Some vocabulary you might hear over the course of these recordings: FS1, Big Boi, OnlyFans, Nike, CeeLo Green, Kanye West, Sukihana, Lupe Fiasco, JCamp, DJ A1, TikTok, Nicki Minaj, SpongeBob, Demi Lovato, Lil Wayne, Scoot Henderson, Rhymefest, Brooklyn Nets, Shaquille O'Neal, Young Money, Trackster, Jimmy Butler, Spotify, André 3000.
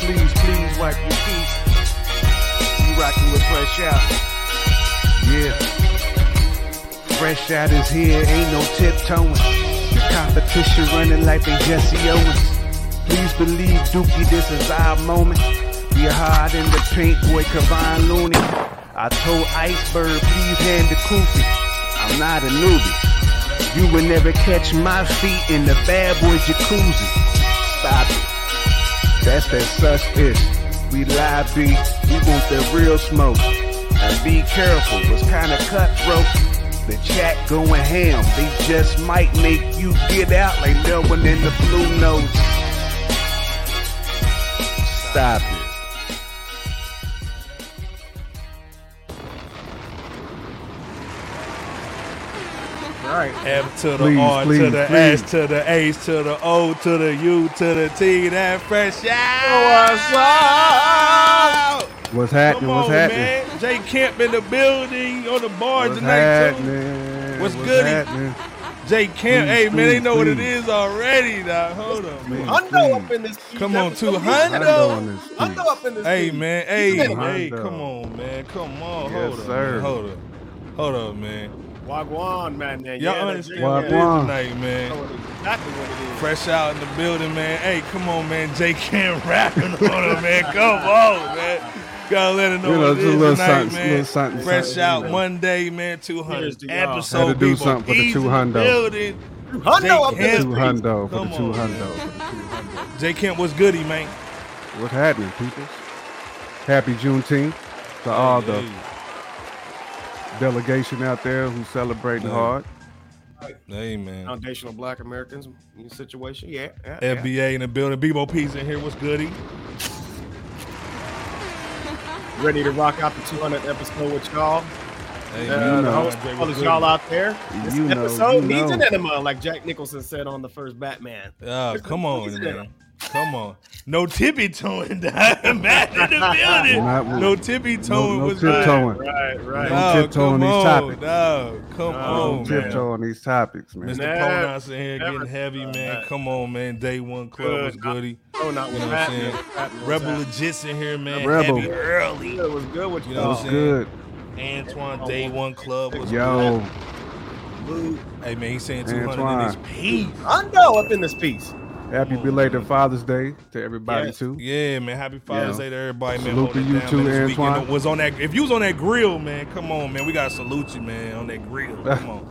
Please, please wipe your feet. You rocking with Fresh Out. Yeah. Fresh Out is here. Ain't no tiptoeing. Competition running like they Jesse Owens. Please believe, Dookie, this is our moment. Be hard in the paint, boy, Kevon Looney. I told Iceberg, please hand the koofy. I'm not a newbie. You will never catch my feet in the bad boy jacuzzi. Stop it. That's that sus ish. We live, B. We want the real smoke. And be careful, it's kind of cutthroat. The chat going ham, they just might make you get out like no one in the blue notes. Stop it. All right. M to the please, R please, to the please. S to the H to the O to the U to the T. That Fresh Out. What's up? What's happening? Come on, what's happening, man? Jay Kemp in the building on the bar what's tonight happening? Too. What's good? Jay Kemp, hey man, they know what it is already. Now hold on, man. Hundo up in this. Come on, 200. Hundo up in this. Hey man, hey, come on, man, come on. Yes, hold up, sir. Hold up, man. Wagwan, man. Y'all understand what it is tonight, man. Exactly what it is. Fresh Out in the building, man. Hey, come on, man. Jay Kemp rapping on him, man. Come on, man. Gotta let it know what it is tonight, something, man. Something, Fresh something, Out man. Monday, man. 200 episode. Had to do something for the 200. Building. For the 200. Jay Kemp, what's goody, man? What's happening, people? Happy Juneteenth to all the delegation out there who's celebrating hard. Hey, man. Foundational Black Americans situation. Yeah. FBA in the building. Bebo P's in here. What's goody? Ready to rock out the 200th episode with y'all. Hey, all of y'all out there. This episode needs an enema, like Jack Nicholson said on the first Batman. Come on, man. Come on. No tippy toeing down back in the building. No tippy toeing. No tiptoeing. Right. No tiptoeing these topics. No, come on, man. No tiptoeing these topics, man. Mr. Ponance in here getting heavy, man. Right. Come on, man. Day One Club was goody. You know what I'm saying? Rebel Legits in here, man. Rebel. Heavy early. It was good with you. You know what I'm saying? Antoine, Day One Club was good. Yo. Hey, man, he's saying 200 in this piece. Undo up in this piece. Happy belated Father's Day to everybody, too. Yeah, man. Happy Father's Day to everybody, man. Salute to you, too, Antoine. If you was on that grill, man, come on, man. We got to salute you, man, on that grill. Come on.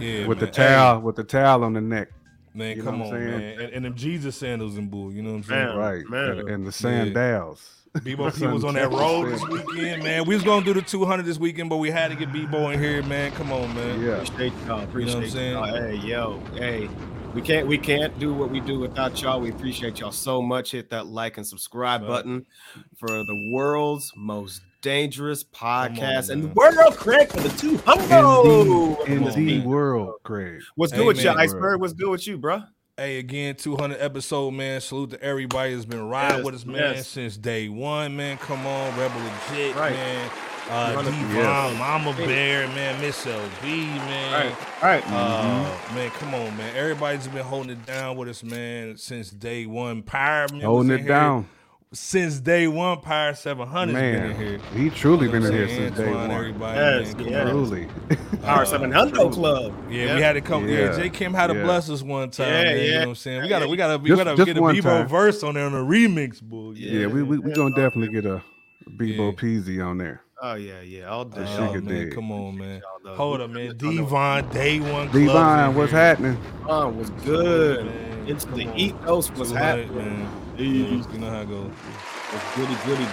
Yeah, with the towel, with the towel on the neck. Man, you come on, man. And them Jesus sandals and bull, you know what I'm saying? Man, right. Man. And the sandals. Bebo P was on that road this weekend, man. We was going to do the 200 this weekend, but we had to get Bebo in here, man. Come on, man. Yeah. Appreciate y'all. Appreciate y'all. Hey. We can't do what we do without y'all. We appreciate y'all so much. Hit that like and subscribe button for the world's most dangerous podcast and the world, Craig, for the 200. In the world, Craig. What's good with you, Iceberg? What's good with you, bro? Hey, again, 200 episode, man. Salute to everybody that's been riding with us, man, since day one, man. Come on, Rebel Legit, man. D-Bomb, Mama Bear, man, Miss LB, man. All right. Man, come on, man. Everybody's been holding it down with us, man, since day one. Pyre, man. Holding it down. Since day one, Pyre 700's been in here. He truly been in here since day one. Everybody, truly. Pyre 700 Club. Yeah, we had to come here. J. Kim had to bless us one time. You know what I'm saying? We gotta get a Bebo verse on there on a remix, boy. Yeah, we gonna definitely get a Bebo Peasy on there. Oh, yeah. All day. Man. Come on, man. Hold up, man. Devon, Day One Club. Devon, what's happening? Devon was good. Man. It's the ethos. What's happening? Man. You know how it goes. It's goody.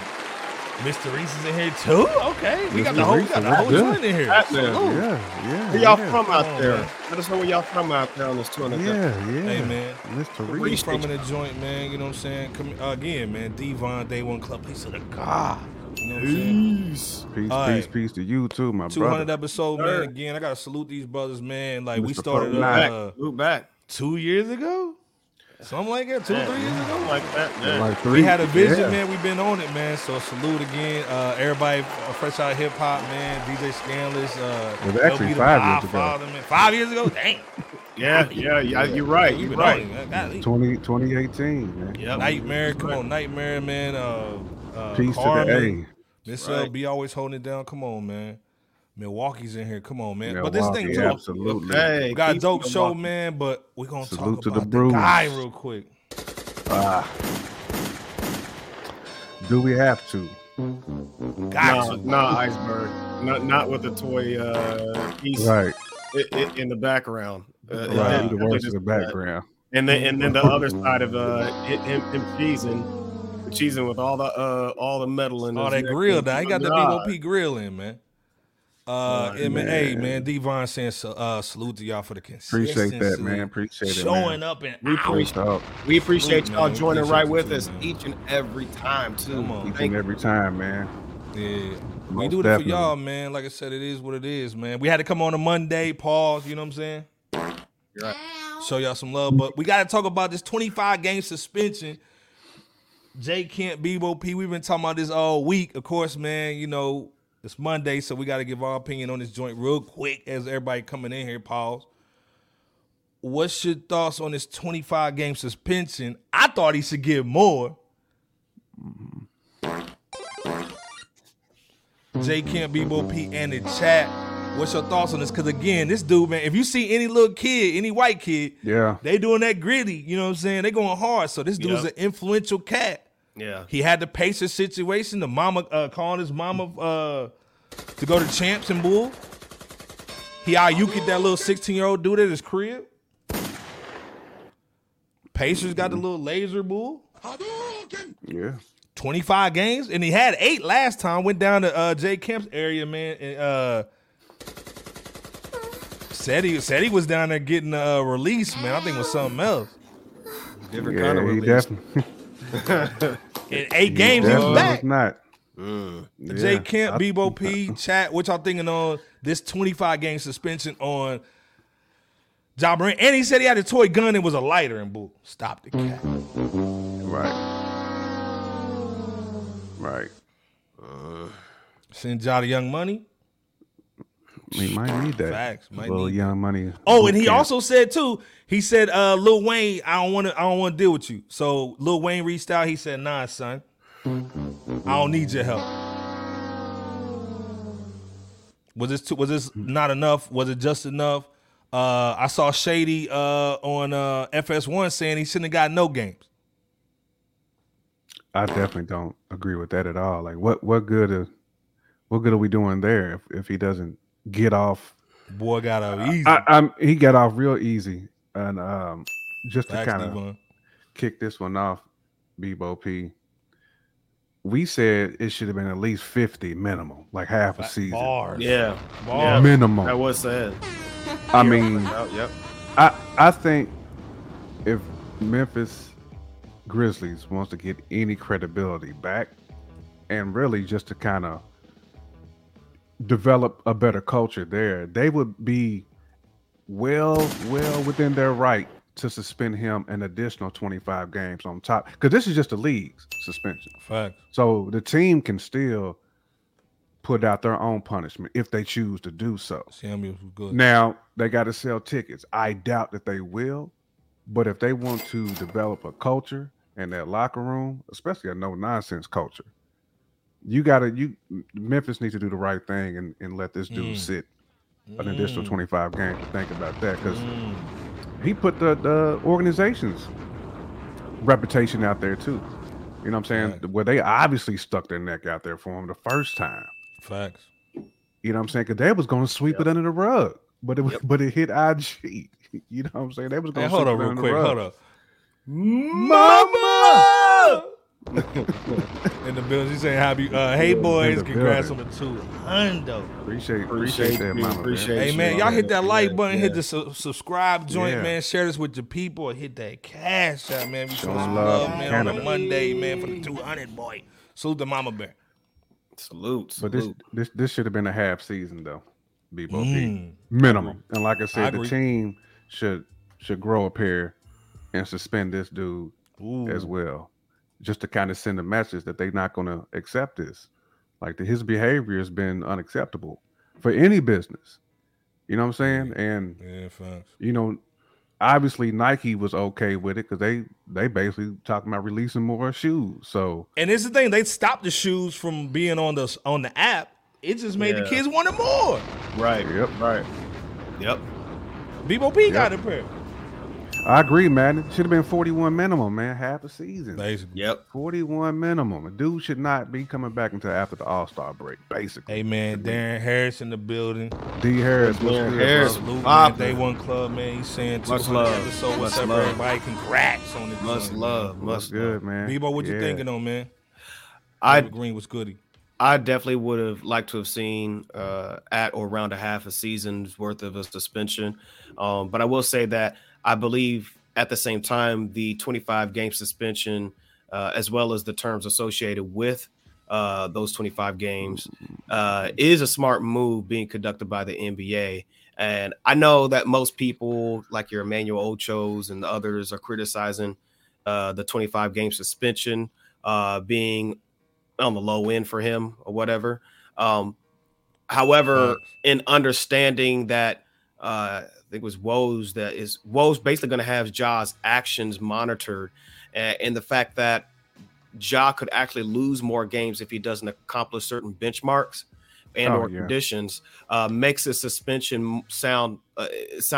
Mr. Reese is in here too. Okay, we got the whole clan in here. Absolutely. Yeah. Where y'all from out there? Let us know where y'all from out there on this 200. Yeah. Hey man, Mr. Reese, we from in the joint, man. You know what I'm saying? Again, man, Devon, Day One Club, peace to the God. You know peace to you too, my 200 brother. 200 episode, man. Again, I gotta salute these brothers, man. Like Mr. we started back 2 years ago. Something like that, 2-3 years ago, like that. Yeah. Like we had a vision, man. We've been on it, man. So salute again, everybody. Fresh Out Hip Hop, man. DJ Scandalous. It was actually 5 years ago. Man. 5 years ago, dang. Yeah. You're right. You're right. 2018, man. Yeah, Nightmare. Come on, Nightmare, man. Peace to the A. This be always holding it down. Come on, man. Milwaukee's in here. Come on, man. Milwaukee, but this thing, absolutely. Hey, got a dope show, man. But we're gonna salute talk about the guy real quick. Do we have to? Gotcha. No, Iceberg. Not with the toy piece in the background. Right, the worst in the background. And then the other side of him teasing. With all the metal in all that grill. Now he got the BOP grill in, man. Hey, man, Devon saying salute to y'all for the consistency. Appreciate that, man. Appreciate it, man. Showing up and we appreciate y'all joining right with us each and every time, too. Each and every time, man. Yeah. We do it for y'all, man. Like I said, it is what it is, man. We had to come on a Monday, pause, you know what I'm saying? Right. Show y'all some love, but we got to talk about this 25-game suspension. Jay Kent, Bebo P, we've been talking about this all week. Of course, man, you know, it's Monday, so we got to give our opinion on this joint real quick as everybody coming in here. Pause. What's your thoughts on this 25-game suspension? I thought he should get more. J. Kemp, Bebo P, and the chat. What's your thoughts on this? Because, again, this dude, man, if you see any little kid, any white kid, they doing that gritty. You know what I'm saying? They going hard. So this dude's an influential cat. Yeah, he had the Pacers situation. The mama calling his mama to go to Champs and Bull. He IU'd that little 16-year-old dude at his crib. Pacers got the little laser bull. Yeah, 25 games, and he had 8 last time. Went down to Jay Kemp's area, man, and said he was down there getting released, man. I think it was something else. Different kind of release. He definitely. In 8 games, he was back. Not. J. Kemp, Bebo P, chat, what y'all thinking on this 25-game suspension on Ja Morant? And he said he had a toy gun and was a lighter and boo. Stop the cat. Right. Send Ja to Young Money. We might need that. Facts, might need Young Money. Oh, and he also said too. He said, "Lil Wayne, I don't want to deal with you." So Lil Wayne reached out. He said, "Nah, son, I don't need your help." Was this not enough? Was it just enough? I saw Shady on FS1 saying he shouldn't have got no games. I definitely don't agree with that at all. Like, what good are we doing there if he doesn't? Get off, boy. Got off easy. He got off real easy, and just to kind of kick this one off, Bebo P. We said it should have been at least 50 minimum, like half a season. Bars. Yeah, bars. Minimum. That was sad. I mean, yep. I think if Memphis Grizzlies wants to get any credibility back, and really just to kind of develop a better culture there, they would be well within their right to suspend him an additional 25 games on top, because this is just the league's suspension. Fact. So the team can still put out their own punishment if they choose to do so. Samuel's good. Now they got to sell tickets. I doubt that they will, but if they want to develop a culture in their locker room, especially a no-nonsense culture, Memphis needs to do the right thing and let this dude sit an additional 25 games. Think about that, because he put the organization's reputation out there too. You know what I'm saying? Facts. Where they obviously stuck their neck out there for him the first time. Facts. You know what I'm saying? Because they was going to sweep it under the rug, but it hit IG. You know what I'm saying? They was going to sweep it under the rug. Hold up real quick. Mama! In the building, she's saying happy. Hey boys, congrats on the 200. Appreciate that, mama. Hey man, y'all hit that like button, hit the subscribe joint, man. Share this with your people, hit that cash out, man. We show some love, man, Canada. On a Monday, man, for the 200, boy. Salute the mama bear. Salute. But this should have been a half season though, Bebo P. Minimum. And like I said, the team should grow a pair and suspend this dude as well, just to kind of send a message that they're not going to accept this. Like his behavior has been unacceptable for any business. You know what I'm saying? And, you know, obviously Nike was okay with it because they basically talking about releasing more shoes. So, and it's the thing, they stopped the shoes from being on the app. It just made the kids want it more. Right. Yep. Right. Yep. Bebo P got a pair. I agree, man. It should have been 41 minimum, man. Half a season. Basically. Yep. 41 minimum. A dude should not be coming back until after the All-Star break, basically. Hey, man, Darren Harris in the building. D. Harris. Day One Club, man. He's saying 200 episodes. What's up, everybody? Congrats on it. Much love. Much good, man. Bebo, what you thinking on, man? Green was goody. I definitely would have liked to have seen at or around a half a season's worth of a suspension. But I will say that I believe at the same time, the 25-game suspension, as well as the terms associated with those 25 games, is a smart move being conducted by the NBA. And I know that most people, like your Emmanuel Ochos and others, are criticizing the 25-game suspension being on the low end for him or whatever. However, in understanding that I think it was Woj basically going to have Ja's actions monitored, and the fact that Ja could actually lose more games if he doesn't accomplish certain benchmarks and or conditions makes his suspension sound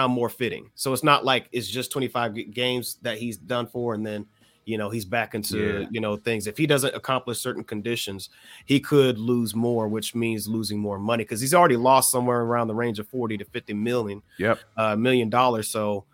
more fitting. So it's not like it's just 25 games that he's done for and then, you know, he's back into, you know, things. If he doesn't accomplish certain conditions, he could lose more, which means losing more money because he's already lost somewhere around the range of 40 to 50 million, $1 million. So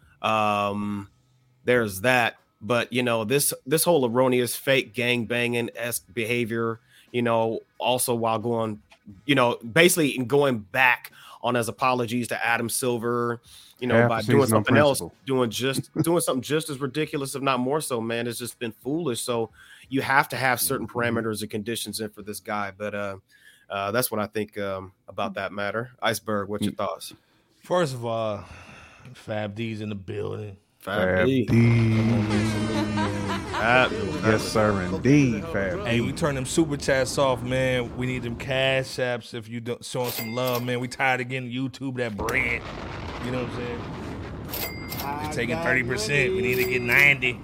there's that. But, you know, this whole erroneous fake gang banging-esque behavior, you know, also while going, you know, basically going back on his apologies to Adam Silver, you know, by doing something else, doing something just as ridiculous, if not more so, man. It's just been foolish. So you have to have certain parameters and conditions in for this guy. But that's what I think about that matter. Iceberg, what's your thoughts? First of all, Fab D's in the building. Fab D. Yes, sir, indeed, Fab. Hey, we turn them super chats off, man. We need them cash apps if you don't showing some love, man. We tired of getting YouTube that bread. You know what I'm saying? They're taking 30%. We need to get 90.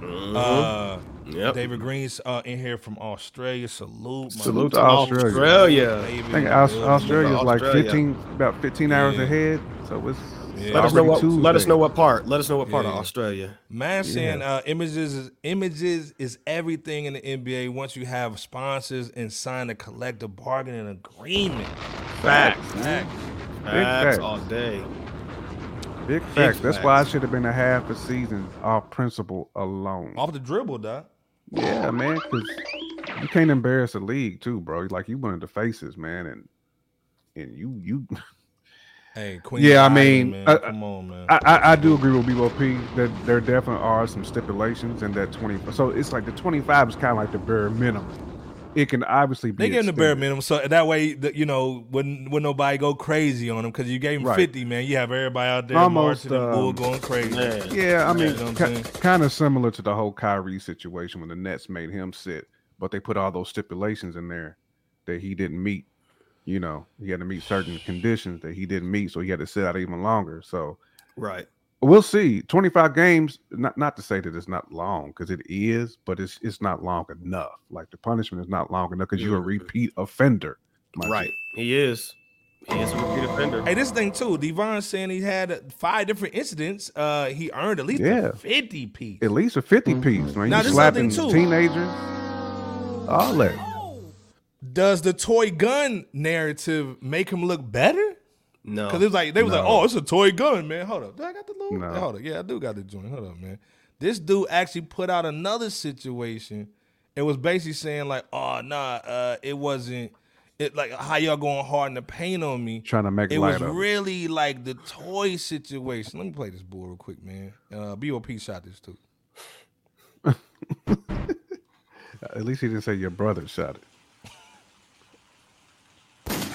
Mm-hmm. David Green's in here from Australia. Salute to Australia. I think Australia is like 15 hours ahead. So it's Let us know what part of Australia. Man, saying images is everything in the NBA. Once you have sponsors and sign a collective bargaining agreement. Facts all day. Big facts. That's why I should have been a half a season off principle alone. Off the dribble, dog. Yeah, man, because you can't embarrass the league too, bro. Like you one of the faces, man, and you. Hey, Queen. Yeah, I mean, man. Come on, man. I do agree with BOP that there definitely are some stipulations in that 20. So it's like the 25 is kind of like the bare minimum. It can obviously be. They give him the bare minimum, so that way, you know, wouldn't nobody go crazy on him because you gave him 50, man. You have everybody out there almost, marching and bull going crazy. Man. Yeah, I mean, kind of similar to the whole Kyrie situation when the Nets made him sit, but they put all those stipulations in there that he didn't meet. You know, he had to meet certain conditions that he didn't meet, so he had to sit out even longer. So, we'll see. 25 games. Not to say that it's not long, because it is, but it's not long enough. Like the punishment is not long enough because you're a repeat offender. Right, he is. He is a repeat offender. Hey, this thing too. Devon's saying he had 5 different incidents. He earned at least a 50 piece. At least a 50 piece, man. Now, you slapping teenagers, all that. Does the toy gun narrative make him look better? No, because it's like they was like, "Oh, it's a toy gun, man." Hold up, do I got the little? No. Hold up, yeah, I do got the joint. Hold up, man. This dude actually put out another situation It was basically saying like, oh, nah, it wasn't. It like how y'all going hard in the paint on me, trying to make it light was up. Really like the toy situation. Let me play this boy real quick, man. BOP shot this too. At least he didn't say your brother shot it.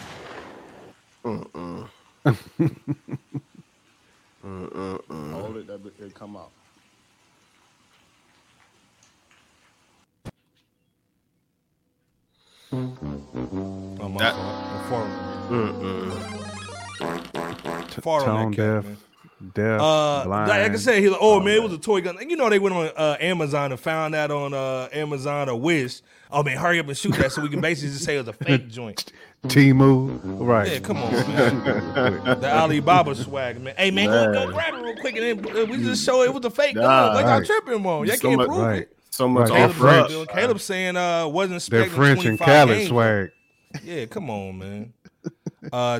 Hold it, it come out. That far tone deaf, blind. Like I said, he's like, oh man, it was a toy gun. You know, they went on Amazon and found that on Amazon or Wish. Oh man, hurry up and shoot that so we can basically just say it was a fake joint. Temu, right? Yeah, come on, man. The Alibaba swag, man. Hey man, go grab it real quick and then we just show it was a fake. Nah, like I tripping on, y'all can't prove it. So much right. Caleb saying wasn't expecting French and Cali swag. Yeah, come on, man.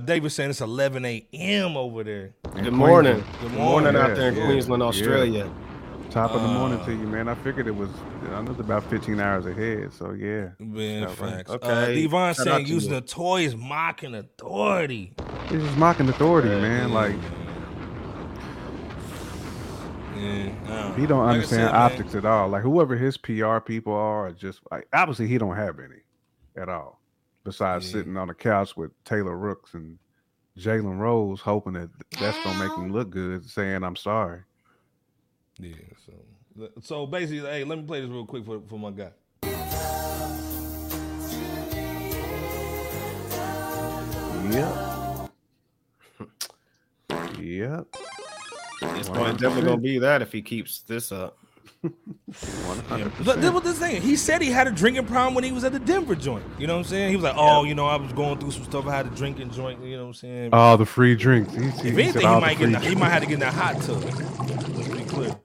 David saying it's 11 a.m. over there. Good morning. Good morning out there in Queensland, Australia. Yeah. Top of the morning to you, man. I figured it was. I know it's about 15 hours ahead, so yeah. Man, facts. Right. Okay. Devon saying using the toy is mocking authority. It's just mocking authority, man. Like. Yeah, he don't understand optics at all. Like whoever his PR people are just like obviously he don't have any at all. Besides sitting on the couch with Taylor Rooks and Jalen Rose, hoping that that's gonna make him look good, saying I'm sorry. Yeah. So basically, hey, let me play this real quick for my guy. Yep. It's definitely gonna be that if he keeps this up. 100%. Look, this was the thing. He said he had a drinking problem when he was at the Denver joint. You know what I'm saying? He was like, "Oh, you know, I was going through some stuff. I had a drinking joint." You know what I'm saying? Oh, the free drinks. If anything, he might have to get in the hot tub. Let's be clear.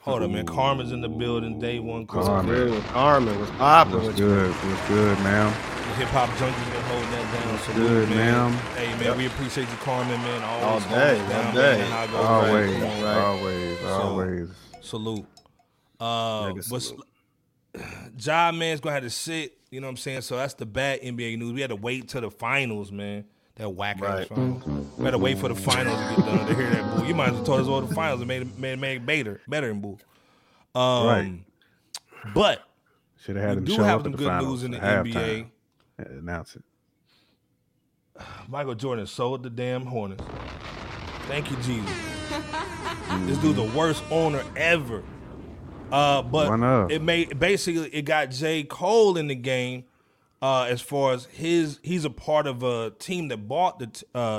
Hold up, man. Carmen's in the building. Day one. Carmen was popping. It was good, ma'am. Hip hop junkies been holding that down. So good, ma'am. Hey, man, we appreciate you, Carmen, man. Always Always. Salute. Job man's gonna have to sit. You know what I'm saying? So that's the bad NBA news. We had to wait till the finals, man. That whack ass finals. We had to wait for the finals to get done to hear that boo. You might as well told us all the finals and made better than boo. But should have had we do have some good news in the NBA. Time. Announce it. Michael Jordan sold the damn Hornets. Thank you, Jesus. This dude's the worst owner ever. But it got J. Cole in the game. As far as he's a part of a team that bought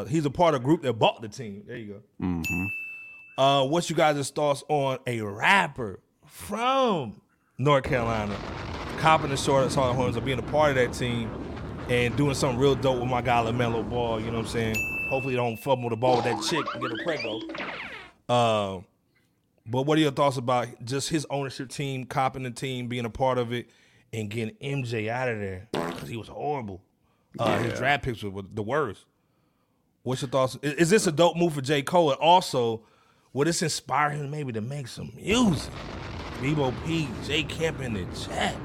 he's a part of a group that bought the team. There you go. Mm-hmm. What's you guys' thoughts on a rapper from North Carolina copping the Charlotte Hornets of being a part of that team and doing something real dope with my guy LaMelo Ball, you know what I'm saying? Hopefully don't fumble the ball with that chick and get a prego. But what are your thoughts about just his ownership team, copping the team, being a part of it, and getting MJ out of there? Because he was horrible. His draft picks were the worst. What's your thoughts? Is this a dope move for J. Cole? And also, will this inspire him maybe to make some music? Bebo P, J. Camp in the chat.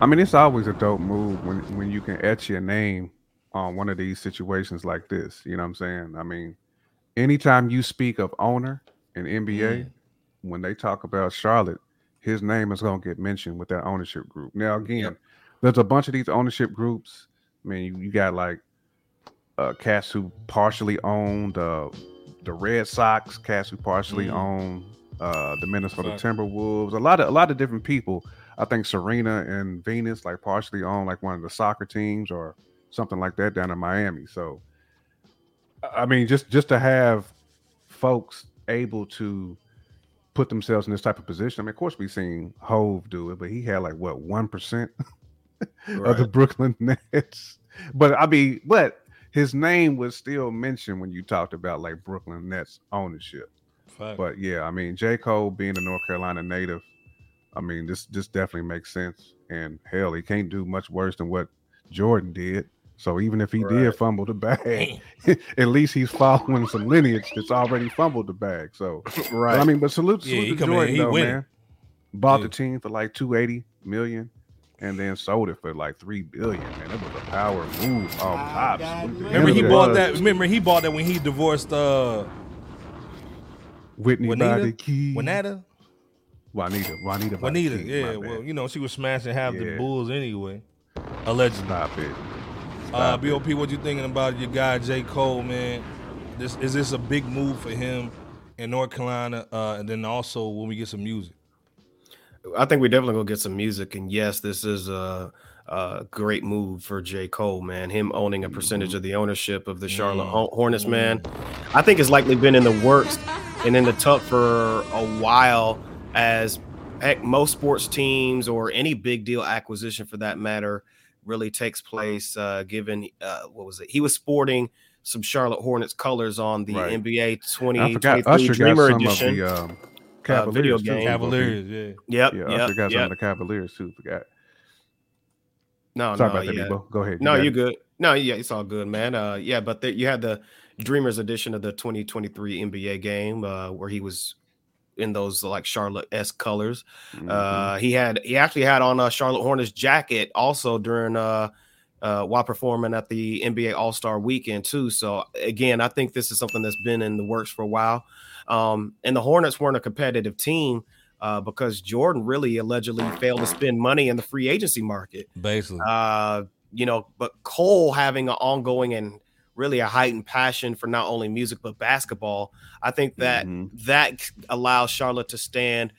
I mean, it's always a dope move when you can etch your name on one of these situations like this. You know what I'm saying? I mean, anytime you speak of owner in NBA, when they talk about Charlotte, his name is going to get mentioned with that ownership group. Now, again, there's a bunch of these ownership groups. I mean, you got like cats who partially owned the Red Sox, cats who partially owned the Minnesota Timberwolves, a lot of different people. I think Serena and Venus like partially own like one of the soccer teams or something like that down in Miami. So, I mean, just to have folks able to put themselves in this type of position. I mean, of course we've seen Hove do it, but he had like what 1% of the Brooklyn Nets. But I mean, but his name was still mentioned when you talked about like Brooklyn Nets ownership. Fact. But yeah, I mean, J. Cole being a North Carolina native, I mean, this definitely makes sense. And hell, he can't do much worse than what Jordan did. So even if he did fumble the bag, at least he's following some lineage that's already fumbled the bag. So I mean, but salute to Jordan, though, man. bought the team for like $280 million and then sold it for like $3 billion. Man, it was a power move on top. Remember he bought that. Remember he bought that when he divorced Juanita. Yeah, well, you know she was smashing half the Bulls anyway. Allegedly. Stop it. BOP, what you thinking about your guy J. Cole, man? Is this a big move for him in North Carolina? And then also when we get some music. I think we're definitely gonna get some music, and yes, this is a great move for J. Cole, man. Him owning a percentage of the ownership of the Charlotte Hornets, man. I think it's likely been in the works and in the tuck for a while. As heck, most sports teams or any big deal acquisition for that matter really takes place. Given what was it? He was sporting some Charlotte Hornets colors on the NBA 2023 Dreamer Edition. Cavaliers video game. Cavaliers, yeah. Yep. Yeah, I forgot some of the Cavaliers too. Forgot. Sorry about that, Bebo. Go ahead. No, you're good. No, yeah, it's all good, man. Yeah, but you had the Dreamers edition of the 2023 NBA game where he was in those like Charlotte-esque colors. He actually had on a Charlotte Hornets jacket also during while performing at the NBA All-Star Weekend too. So again, I think this is something that's been in the works for a while. And the Hornets weren't a competitive team because Jordan really allegedly failed to spend money in the free agency market. Basically, but Cole having an ongoing and really a heightened passion for not only music, but basketball. I think that that allows Charlotte to stand,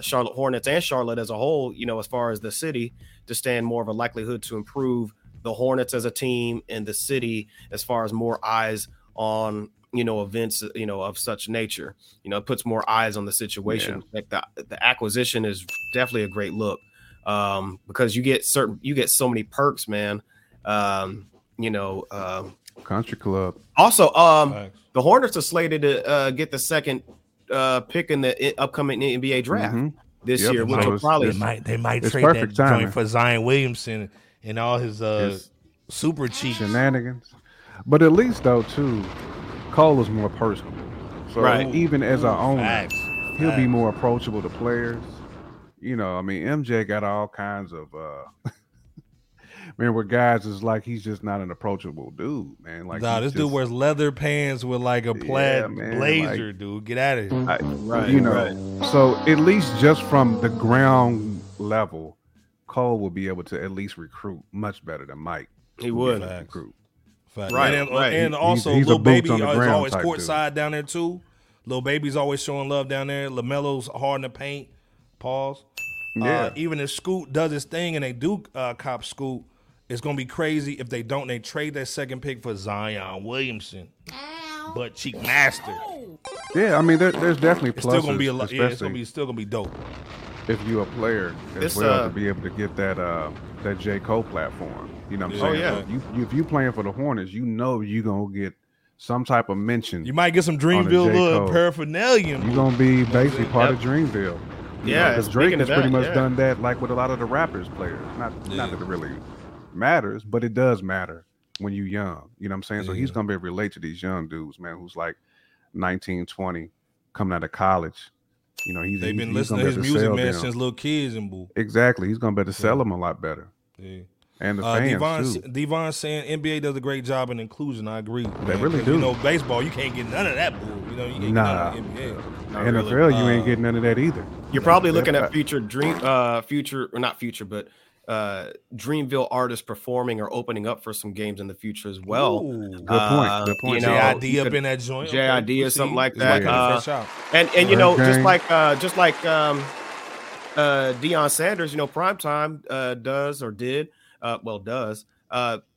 Charlotte Hornets and Charlotte as a whole, as far as the city, to stand more of a likelihood to improve the Hornets as a team and the city as far as more eyes on, events, of such nature. It puts more eyes on the situation. Yeah. Like the acquisition is definitely a great look because you get so many perks, man. Country Club. Also, the Hornets are slated to get the second pick in the upcoming NBA draft this year, which will probably they might trade that joint for Zion Williamson and all his super cheap shenanigans. But at least though, too, Cole is more personal. So even as our owner, he'll be more approachable to players. MJ got all kinds of man, where guys is like he's just not an approachable dude, man. Like this dude wears leather pants with like a plaid blazer, like, dude. Get out of here. So at least just from the ground level, Cole will be able to at least recruit much better than Mike. He would recruit. Facts. Right. And also he's Lil Baby is always courtside down there too. Lil Baby's always showing love down there. LaMelo's hard in the paint. Pause. Yeah. Even if Scoot does his thing and they do cop Scoot, it's going to be crazy. If they don't, they trade that second pick for Zion Williamson. But cheap master. Yeah, there's definitely pluses. It's still going to be a lot. Yeah, it's still going to be dope. If you're a player to be able to get that J. Cole platform. You know what I'm saying? Oh, yeah. If you're playing for the Hornets, you're going to get some type of mention. You might get some Dreamville little paraphernalia. You're going to be basically part of Dreamville. Because Drake has pretty much done that, like with a lot of the rappers players. Not that it really matters, but it does matter when you're young. You know what I'm saying? Yeah. So he's going to be able to relate to these young dudes, man, who's like 19, 20, coming out of college. They've been listening to his music, man, since little kids and boo. Exactly. He's going to be able to sell them a lot better. Yeah. And the fans, too. Devon's saying NBA does a great job in inclusion. I agree. They really do. Baseball, you can't get none of that bull. You can't get none of the NBA. NFL, really. You ain't getting none of that either. You're probably looking at Dreamville artists performing or opening up for some games in the future as well. Ooh, good point. Good point. JID up in that joint. JID or something like that. Just like Deion Sanders, Primetime does.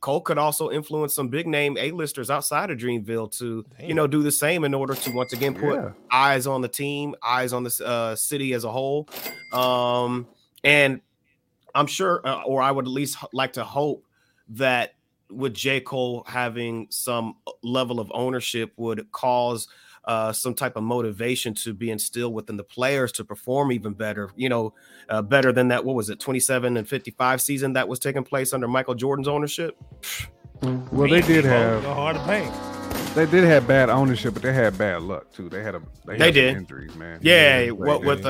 Cole could also influence some big name A-listers outside of Dreamville to, do the same in order to once again put eyes on the team, eyes on the city as a whole. And I'm sure, or I would at least like to hope that with J. Cole having some level of ownership would cause some type of motivation to be instilled within the players to perform even better, better than that. What was it? 27 and 55 season that was taking place under Michael Jordan's ownership. Well, they did have the hard to paint. They did have bad ownership, but they had bad luck too. They had a they had injuries, man. Yeah, yeah. What with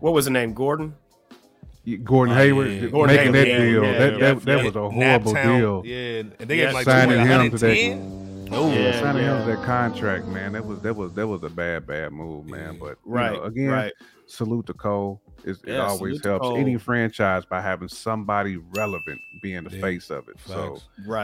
what was the name? Gordon Hayward making that deal. That was a horrible deal. Yeah, and they got like signing him to that. Signing him to that contract, man. That was a bad move, man. But you know, again, salute to Cole. It always helps any franchise by having somebody relevant be in the face of it. Facts. So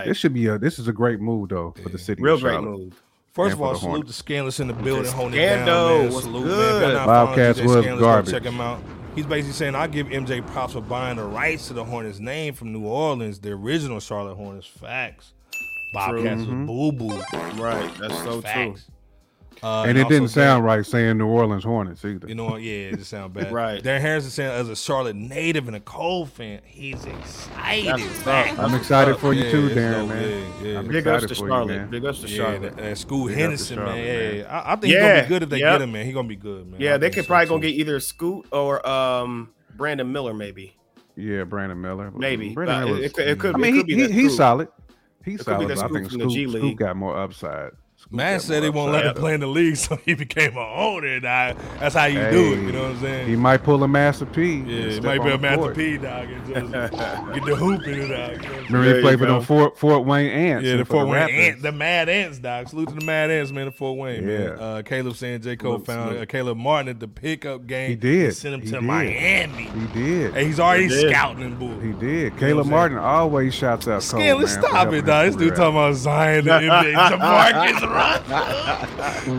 this should be this is a great move though for the city. Real great move. First of all, salute to Scandalous in the building, holding it down. Salute, man. Wildcats was garbage. Check him out. He's basically saying, I give MJ props for buying the rights to the Hornets name from New Orleans, the original Charlotte Hornets. Facts. Bobcats was boo-boo. Right. That's so true. And it didn't sound right saying New Orleans Hornets either. You know what? Yeah, it just sound bad. Right. Darren Harrison saying, as a Charlotte native and a Cole fan, he's excited. I'm excited for you too, Darren, man. Big ups to Charlotte. Big ups to Charlotte. And Scoot Henderson, man. Yeah, I think he's going to be good if they get him, man. He's going to be good, man. Yeah, they could probably going to get either Scoot or Brandon Miller, maybe. Yeah, Brandon Miller. Maybe. It could be. I mean, he's solid. He's solid. I think Scoot got more upside. Man said he won't let him play in the league, so he became an owner. And that's how you do it. You know what I'm saying? He might pull a Master P. Yeah, he might be a Master P, dog. Just get the hoop in it, dog. Remember he played for them Fort Wayne Ants. Yeah, the Fort Wayne Ants. The Mad Ants, dog. Salute to the Mad Ants, man, the Fort Wayne, man. Caleb saying J. Cole found Caleb Martin at the pickup game. He did. He sent him to Miami. He did. And he's already scouting in Bull. He did. Caleb Martin always shouts out Cole, man. Stop it, dog. This dude talking about Zion and NBA. Marcus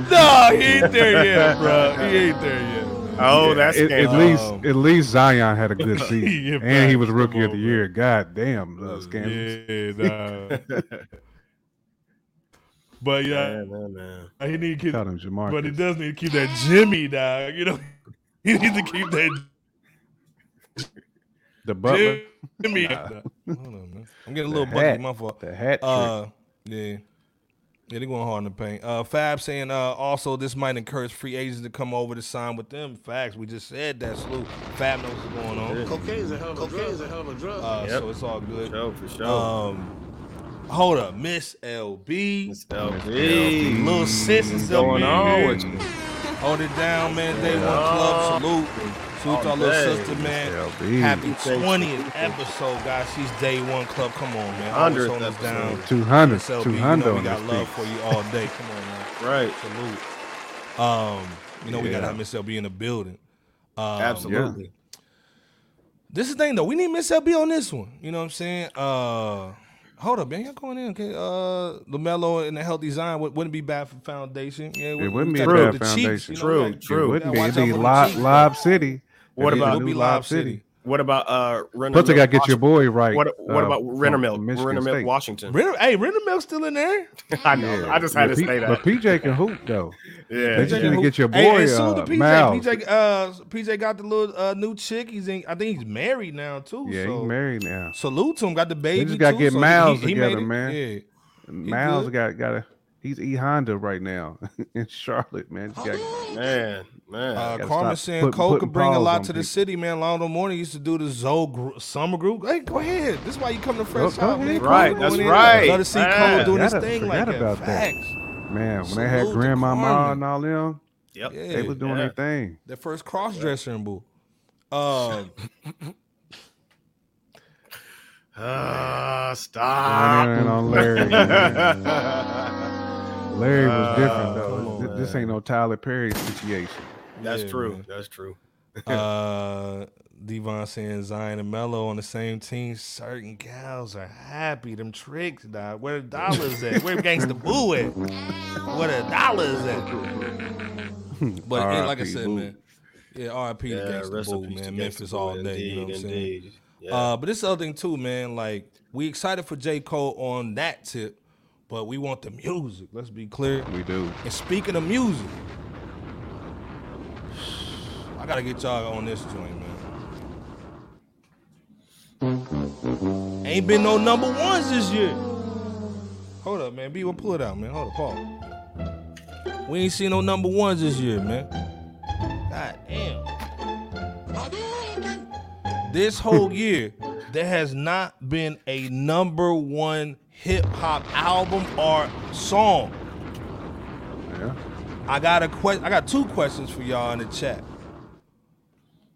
no, he ain't there yet, bro. He ain't there yet. Oh, that's at least Zion had a good season, and he was rookie of the year. God damn, scandalous. Yeah, but he need to keep, but he does need to keep that Jimmy, dog. You know, he needs to keep that. The butler. Jimmy. Hold on, man. I'm getting a little bucky. My fault. The hat. Yeah. Yeah, they're going hard in the paint. Fab saying, also, this might encourage free agents to come over to sign with them. Facts. We just said that. Salute. Fab knows what's going on. Cocaine's a hell of a drug. So it's all good. For sure. Hold up. Miss LB. Little sis is going on with you. Hold it down, man. Day one club. Salute. Salute to our little sister, man. Happy 20th episode, guys. She's day one club. Come on, man. 100th episode. 200. 200. We got love for you all day. Come on, man. Right. Salute. You know, we got to have Miss LB in the building. Absolutely. Yeah. This is the thing, though. We need Miss LB on this one. You know what I'm saying? Hold up, man. Y'all going in, okay? LaMelo and the healthy Zion wouldn't be bad for foundation. Yeah, it wouldn't be bad for foundation. Chiefs, you know, true. It wouldn't be Lob City. What about Lob City? What about Renner? Plus, I got to get your boy right. What about Renner Milk? Renner Milk, Washington. Hey, Renner Milk's still in there. I know. Yeah. I just had to say that. But PJ can hoop though. Yeah, they just need to get your boy. Hey, salute to PJ. PJ got the little new chick. He's in. I think he's married now too. Yeah, he's married now. Salute to him. Got the baby. They just got to get Miles together, man. Yeah, Miles got. He's Honda right now in Charlotte, man. Man. Carmen saying Cole could bring a lot to the city, man. Lonzo Morning used to do the summer group. Hey, go ahead. This is why you come to Fresh Out, man. Right, that's right. Love to see Cole doing his thing like that. Facts. Man, when they had Grandmama and all them, they was doing their thing. Their first cross-dresser in Boo. Stop. And on Larry. Larry was different though. This ain't no Tyler Perry situation. That's true. Man. That's true. Devon saying Zion and Melo on the same team. Certain gals are happy. Them tricks, dog. Where the dollars at? Where Gangsta Boo at? Where the dollars at? But like I said, man. Yeah, R.I.P. to Gangsta Boo, man. Memphis all day. Indeed, you know what I'm saying? Yeah. But this other thing too, man. Like we excited for J. Cole on that tip. But we want the music. Let's be clear. We do. And speaking of music, I gotta get y'all on this joint, man. Ain't been no number ones this year. Hold up, man. B, we'll pull it out, man. Hold up, Paul. We ain't seen no number ones this year, man. God damn. This whole year, there has not been a number one hip hop album or song. Yeah. I got two questions for y'all in the chat.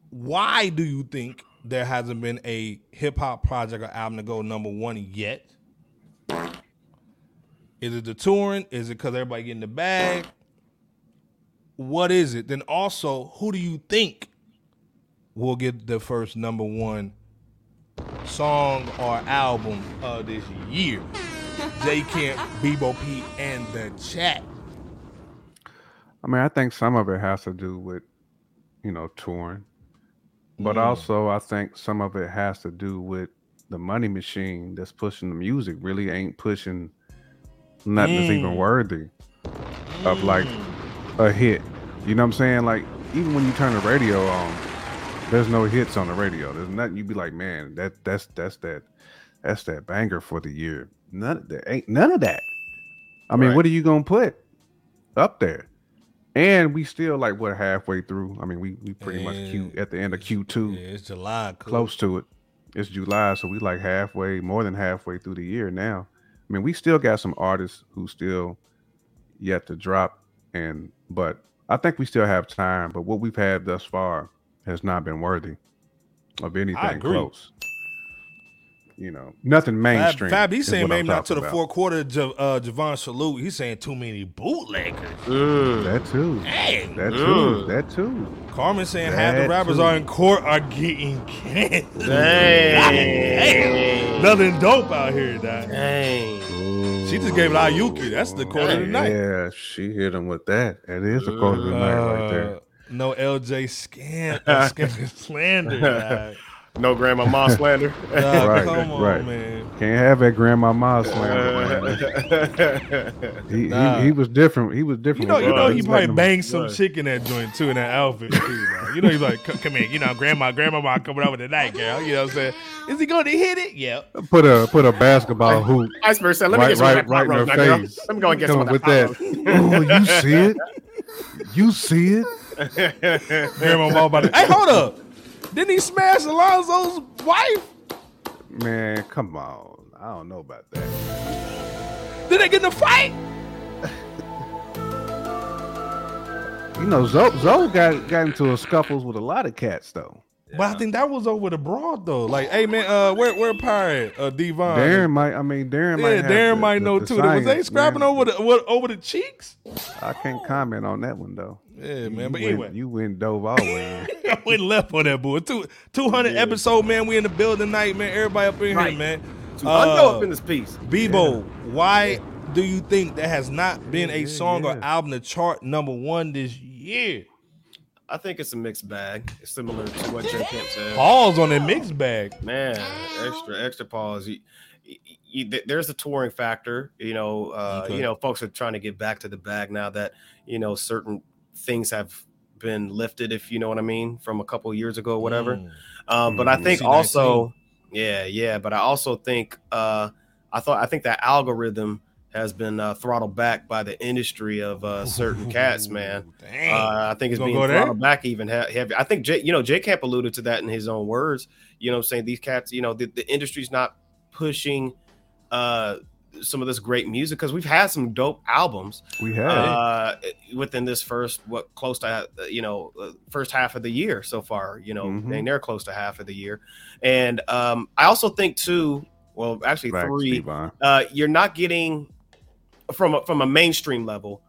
Why do you think there hasn't been a hip hop project or album to go number one yet? Is it the touring? Is it because everybody getting the bag? What is it? Then also, who do you think will get the first number one song or album of this year? J. Camp, Bebo P, and the chat. I mean, I think some of it has to do with, touring. But also, I think some of it has to do with the money machine that's pushing the music. Really ain't pushing nothing that's even worthy of, like, a hit. You know what I'm saying? Like, even when you turn the radio on, there's no hits on the radio. There's nothing you'd be like, man, that's that banger for the year. None of that. I mean, What are you gonna put up there? And we still like what halfway through. I mean, we pretty much at the end of Q2. Yeah, it's July. Cool. Close to it. It's July, so we like halfway, more than halfway through the year now. I mean, we still got some artists who still yet to drop, but I think we still have time. But what we've had thus far has not been worthy of anything close. Nothing mainstream. Fab, he's saying maybe not to the fourth quarter. Javon Salute, he's saying too many bootleggers. That too. Dang. That too. Carmen saying half the rappers are in court are getting canceled. Dang. Nothing dope out here, dog. Dang. She just gave it Ayuki. That's the quote of the night. Yeah, she hit him with that. That is the quote of the night right there. No LJ slander, dog. No Grandma Ma slander. Come on, man. Can't have that Grandma Ma slander. He was different. He probably banged some chick in that joint too, in that outfit too. He's like, come in. Grandma Ma coming over tonight, girl. You know what I'm saying? Is he going to hit it? Yeah. Put a basketball hoop. Iceberg said, let me get right in her face. Let me go and get some with that. Oh, you see it? Grandma Ma about it. Hey, hold up. Didn't he smash Alonzo's wife? Man, come on. I don't know about that. Did they get in a fight? Zoe got into scuffles with a lot of cats, though. Yeah. But I think that was over the broad, though. Like, hey, man, where Pirate? Devon? Darren might know, too. Was they scrapping over the cheeks? I can't comment on that one, though. Yeah, man. But anyway, you went dove all way. I went left on that boy. 200 episode, man. We in the building tonight, man. Everybody up in here, man. I know up in this piece. Bebo, why do you think there has not been a song or album to chart number one this year? I think it's a mixed bag. It's similar to what J. Camp said. Pause on that mixed bag, man. Extra pause. There's the touring factor. Folks are trying to get back to the bag now that certain things have been lifted, if you know what I mean, from a couple of years ago, whatever. But I think also, but I also think, I think that algorithm has been throttled back by the industry of certain cats, man. I think it's being throttled back even heavy. I think J. Camp alluded to that in his own words. You know what I'm saying? These cats, the industry's not pushing some of this great music, because we've had some dope albums within this first half of the year so far, and they're close to half of the year. And I also think three, you're not getting from a mainstream level,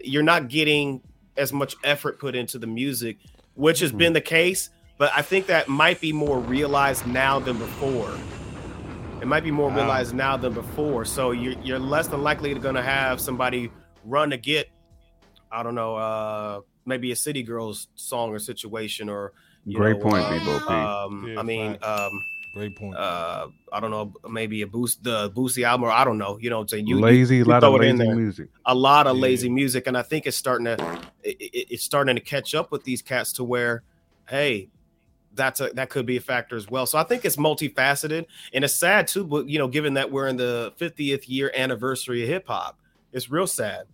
you're not getting as much effort put into the music, which has been the case, but I think that might be more realized now than before. So you're less than likely going to have somebody run to get, I don't know, maybe a City Girls song or situation or. Great point. I don't know, maybe the Boosie album, or I don't know. You know what I'm saying? A lot of lazy music, and I think it's starting to catch up with these cats to where, hey. That could be a factor as well. So I think it's multifaceted, and it's sad too, but given that we're in the 50th year anniversary of hip hop, it's real sad.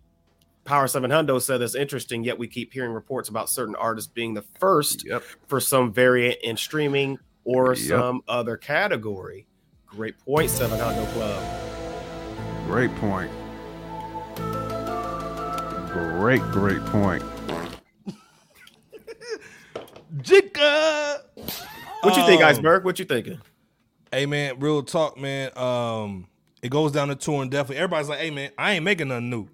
Power 7 Hundo said it's interesting, yet we keep hearing reports about certain artists being the first for some variant in streaming or some other category. Great point, 7 Hundo Club. Great point. great point. Jika. What you think, Iceberg? What you thinking? Hey man, real talk, man. It goes down to touring definitely. Everybody's like, hey man, I ain't making nothing new.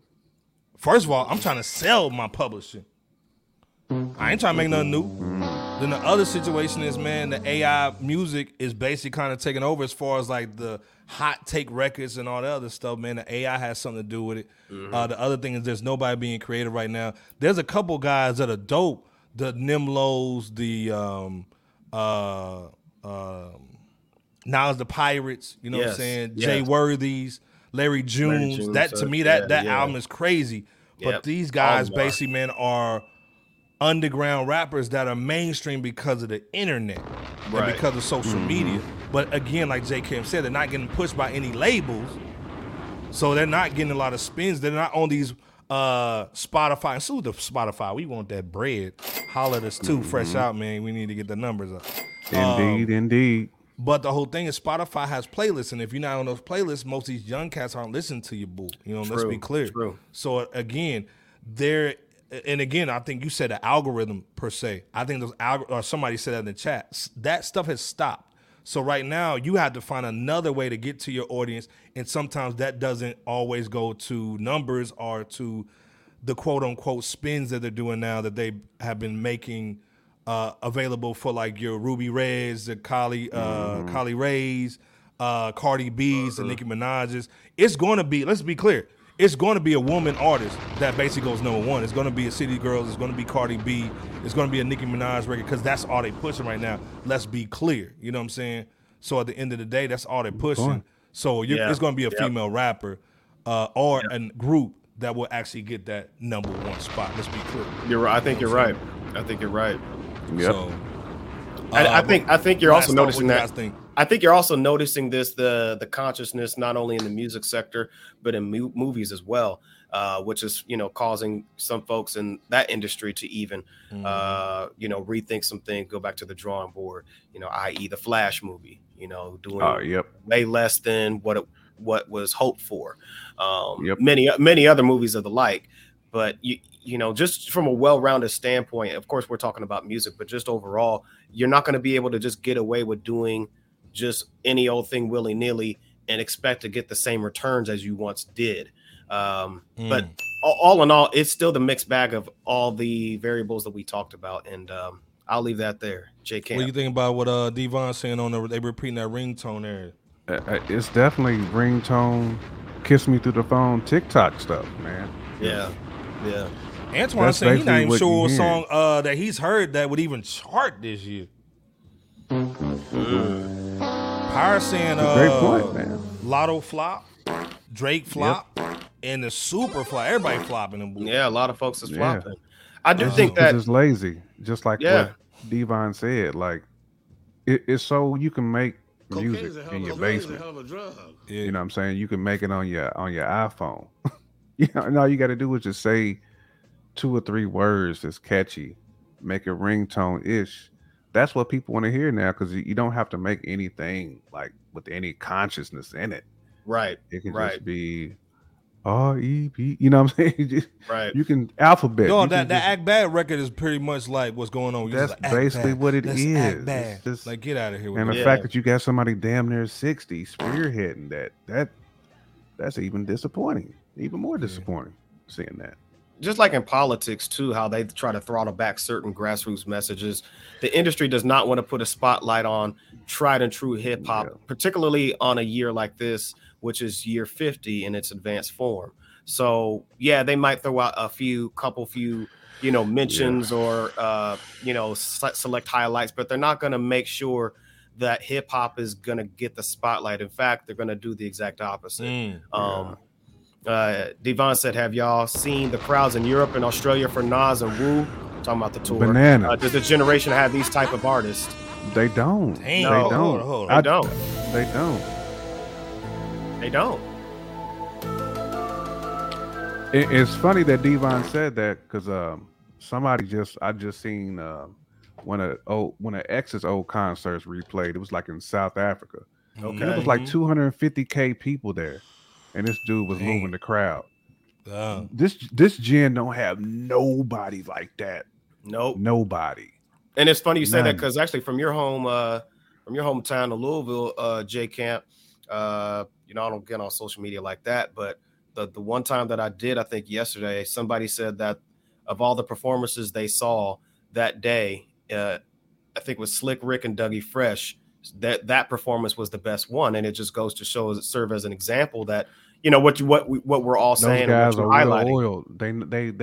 First of all, I'm trying to sell my publishing. I ain't trying to make nothing new. Then the other situation is, man, the AI music is basically kind of taking over as far as like the hot take records and all the other stuff, man. The AI has something to do with it. Mm-hmm. The other thing is there's nobody being creative right now. There's a couple guys that are dope. The Nimlos, the Nas the Pirates, you know what I'm saying? Yes. Jay Worthies, Larry June. That so, to me, that album is crazy. Yep. But these guys basically, man, are underground rappers that are mainstream because of the internet and because of social media. But again, like J. Kim said, they're not getting pushed by any labels. So they're not getting a lot of spins. They're not on these Spotify. And sue the Spotify. We want that bread. Holler at us too. Fresh out, man. We need to get the numbers up. Indeed. But the whole thing is Spotify has playlists, and if you're not on those playlists, most of these young cats aren't listening to you, boo. You know, let's be clear. True. So again, I think you said the algorithm per se. I think those or somebody said that in the chat. That stuff has stopped. So right now, you have to find another way to get to your audience, and sometimes that doesn't always go to numbers or to the quote unquote spins that they're doing now that they have been making. Available for like your Ruby Reds, the Kali Rays, Cardi B's, the Nicki Minaj's. It's going to be, let's be clear, it's going to be a woman artist that basically goes number one. It's going to be a City Girls. It's going to be Cardi B. It's going to be a Nicki Minaj record because that's all they pushing right now. Let's be clear. You know what I'm saying? So at the end of the day, that's all they're pushing. So it's going to be a female rapper or a group that will actually get that number one spot. Let's be clear. You're right. I think you're right. Yep. So, I think you're also noticing that. I think you're also noticing this the consciousness not only in the music sector but in movies as well, which is causing some folks in that industry to even rethink some things, go back to the drawing board. I.e. the Flash movie. Doing way less than what was hoped for. Many other movies of the like, but just from a well-rounded standpoint, of course, we're talking about music, but just overall, you're not going to be able to just get away with doing just any old thing willy-nilly and expect to get the same returns as you once did. But all in all, it's still the mixed bag of all the variables that we talked about. And I'll leave that there. J. Cam. What do you think about what Devon's saying on they repeating that ringtone area? It's definitely ringtone, kiss me through the phone, TikTok stuff, man. Yeah. Antoine said he's not even sure a song that he's heard that would even chart this year. Pyre saying Lotto flop, Drake flop, and the super flop. Everybody flopping them. Yeah, a lot of folks is flopping. I do think that it's lazy, just like what Devon said. Like it's so you can make music in your basement. You know what I'm saying? You can make it on your iPhone. And all you got to do is just say 2 or 3 words that's catchy, make it ringtone-ish. That's what people want to hear now because you don't have to make anything like with any consciousness in it. Right. It can just be R-E-P. You know what I'm saying? You can alphabet. No, that Act Bad record is pretty much like what's going on. That's like, basically what it is. Act Bad. Just, like, get out of here. And the fact that you got somebody damn near 60 spearheading that's even disappointing. Even more disappointing seeing that. Just like in politics, too, how they try to throttle back certain grassroots messages. The industry does not want to put a spotlight on tried and true hip hop, particularly on a year like this, which is year 50 in its advanced form. So, they might throw out a few mentions or, select highlights, but they're not going to make sure that hip hop is going to get the spotlight. In fact, they're going to do the exact opposite. Devon said, have y'all seen the crowds in Europe and Australia for Nas and Wu? Talking about the tour. Banana. Does the generation have these type of artists? They don't. Dang. No. They don't. They don't. It's funny that Devon said that because somebody I just seen one of X's old concerts replayed. It was like in South Africa. Okay. And it was like 250,000 people there. And this dude was moving the crowd. This gen don't have nobody like that. Nope. Nobody. And it's funny you say that, because actually from your home, from your hometown of Louisville, J Camp, you know, I don't get on social media like that, but the one time that I did, I think yesterday, somebody said that of all the performances they saw that day, I think with Slick Rick and Dougie Fresh, that performance was the best one. And it just goes to show, serve as an example that, you know, what we're all saying. Those guys are highlighting. Oiled. They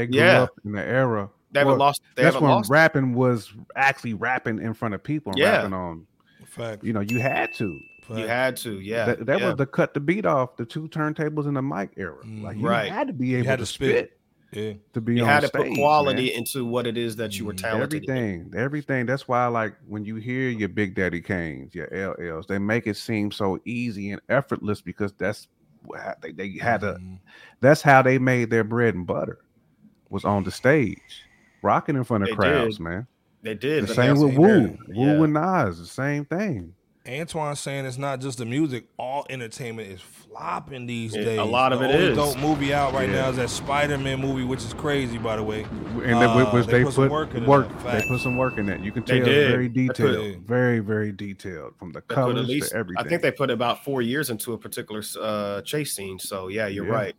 grew up in the era. They haven't lost. That's when rapping was actually rapping in front of people. And rapping on, fact. You know, you had to. Fact. You had to. Yeah. That was the cut the beat off, the two turntables and the mic era. Like you had to be able to spit. Yeah. To be you on had to stage, put quality into what it is that you were talented in. Everything. That's why, like, when you hear your Big Daddy Kanes, your LLs, they make it seem so easy and effortless because that's they had to. That's how they made their bread and butter. Was on the stage, rocking in front of crowds, man. They did. The same with Wu. Wu and Nas, the same thing. Antoine's saying it's not just the music. All entertainment is flopping these days. A lot of it is. The only dope movie out right now is that Spider-Man movie, which is crazy, by the way. And they put some work in that. You can tell it's very detailed. Very, very detailed. From the colors to everything. I think they put about 4 years into a particular chase scene. So, yeah, you're right.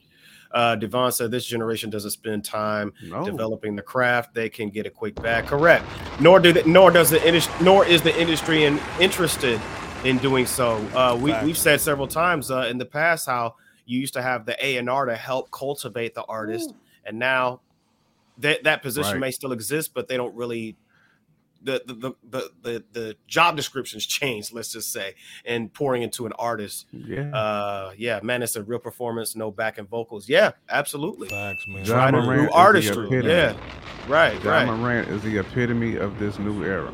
Devon said this generation doesn't spend time developing the craft. They can get a quick bag. Correct. Nor is the industry interested in doing so. We've said several times in the past how you used to have the A&R to help cultivate the artist. Ooh. And now that position may still exist, but they don't really. The job descriptions change, let's just say, and pouring into an artist. Man, it's a real performance, no back and vocals. Yeah, absolutely. Facts, man. Trying to do artistry. Yeah, right. John Morant is the epitome of this new era.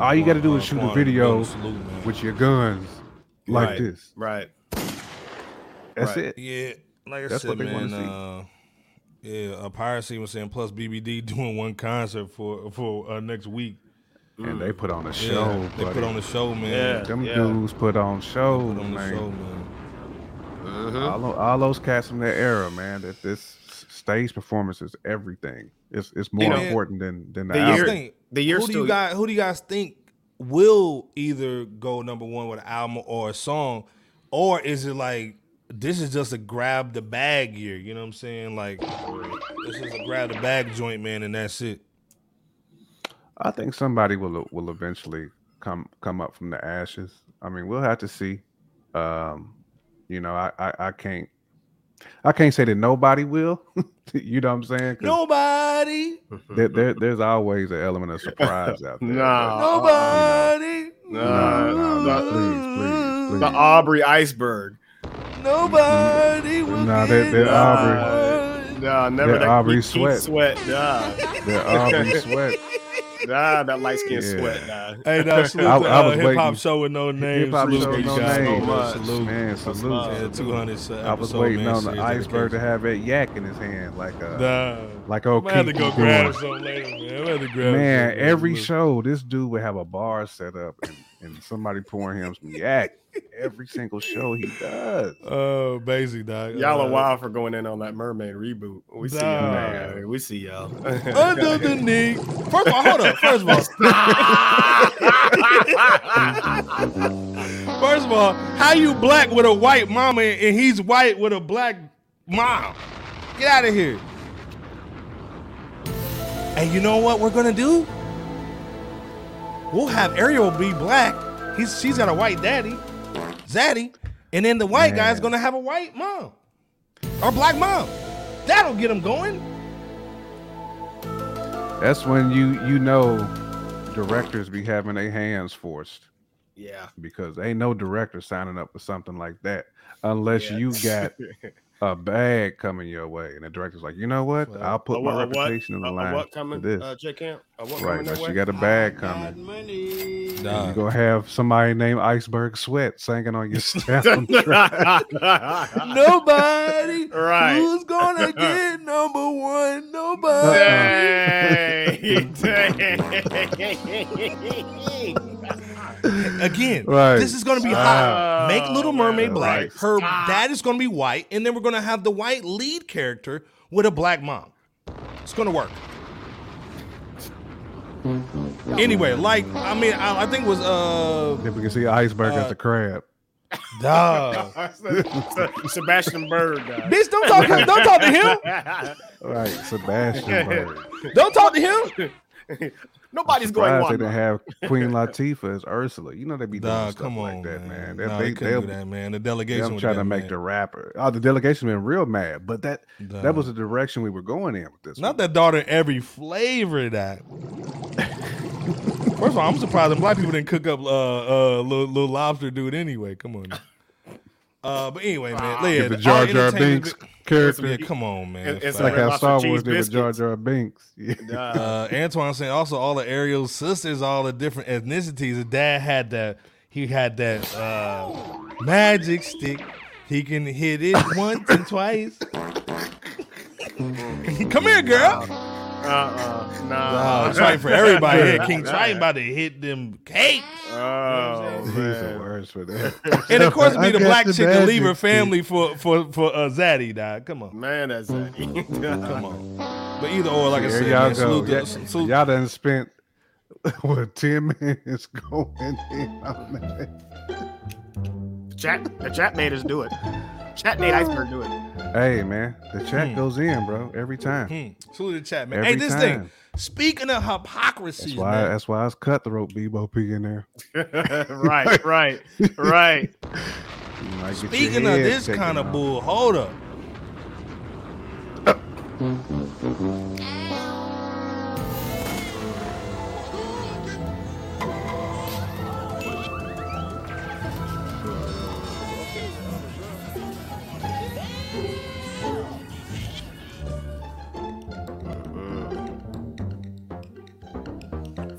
All you got to do is shoot a video with your guns like this. Right. That's it. Yeah, like I said, man. Piracy was saying, plus BBD doing one concert for next week. And they put on a show. They put on a show, man. Yeah, them dudes put on shows, man. All those cats from that era, man. That this stage performance is everything. It's more important than the album. Who do you guys think will either go number one with an album or a song? Or is it like, this is just a grab the bag year, you know what I'm saying? Like, this is a grab the bag joint, man, and that's it. I think somebody will eventually come up from the ashes. I mean, we'll have to see. You know, I can't say that nobody will. You know what I'm saying? Nobody. There's always an element of surprise out there. Nobody. Please. The Aubrey Iceberg. Nobody will. They're Aubrey. Never that Aubrey sweat. They're Aubrey sweat. That light skin sweat. Hey, salute to Hip Hop Show with No Name. Hip Hop Show with No Name. Salute, man. Salute. 200. I was waiting on the Iceberg to have that yak in his hand, like okay. I had to go grab some later, man. Man, every show, this dude would have a bar set up and somebody pouring him some yak. Every single show he does. Oh, basic, dog. Y'all are wild for going in on that Mermaid reboot. We see y'all. Man. We see y'all. Under the knee. First of all, hold up. First of all, how you black with a white mama and he's white with a black mom? Get out of here. And you know what we're going to do? We'll have Ariel be black. She's got a white daddy. Zaddy, and then the white guy's gonna have a white mom or black mom. That'll get him going. That's when you know directors be having their hands forced. Yeah, because ain't no director signing up for something like that unless you got a bag coming your way, and the director's like, you know what? I'll put my reputation in the line. What coming? This. She got a bag coming. Nah. You're gonna have somebody named Iceberg Sweat singing on your soundtrack. Nobody. Right. Who's gonna get number one? Nobody. Dang. again. Right. This is going to be hot. Make Little Mermaid black. Right. Her dad is going to be white, and then we're going to have the white lead character with a black mom. It's going to work. Anyway, like, I mean, I think it was... Then we can see an iceberg at the crab. Dog. Sebastian Bird. Bitch, don't talk to him. Right, Sebastian Bird. Don't talk to him. Nobody's going to have Queen Latifah as Ursula. You know they be doing stuff like that, man. They do that, man. The delegation. I'm trying to make the rapper. Oh, the delegation been real mad, but that was the direction we were going in with this. Not that daughter every flavor of that. First of all, I'm surprised that black people didn't cook up little lobster dude anyway. Come on. But anyway, man. Get the Jar Jar Binks character. Yeah, come on, man. It's like how Star Wars did with Jar Jar Binks. Yeah. Antoine saying also all of Ariel's sisters, all the different ethnicities. His dad had that. He had that magic stick. He can hit it once and twice. Come here, girl. Nah. Triton for everybody here. King Triton about to hit them cakes. Oh, you know man. He's the worst for that. And of course, be the black chick to leave her family for Zaddy, dog. Come on. Man, that's Zaddy. Come on. But either or, like I said, man, salute. Y'all done spent, 10 minutes going in on that. The chat made us do it. Chat made Iceberg do it. Hey, man. The chat goes in, bro, every time. Salute the chat, man. Every this thing. Speaking of hypocrisy, that's why it's cutthroat, Bebo P in there. right. Speaking of this kind of bull, hold up.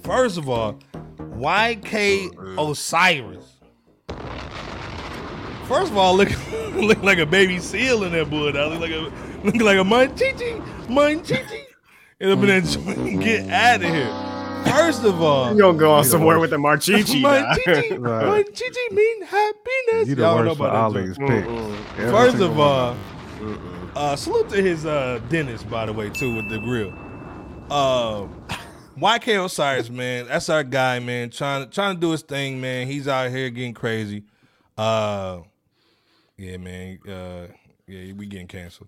First of all, YK Osiris. First of all, look like a baby seal in that bull. Look like a munchichi. And up in that, get out of here. First of all, you don't go on somewhere with the marchichi. Munchichi mean happiness. You don't know about that. First of all, salute to his dentist, by the way, too, with the grill. YK Osiris, man, that's our guy, man. Trying to do his thing, man. He's out here getting crazy. Yeah, man. Yeah, we getting canceled.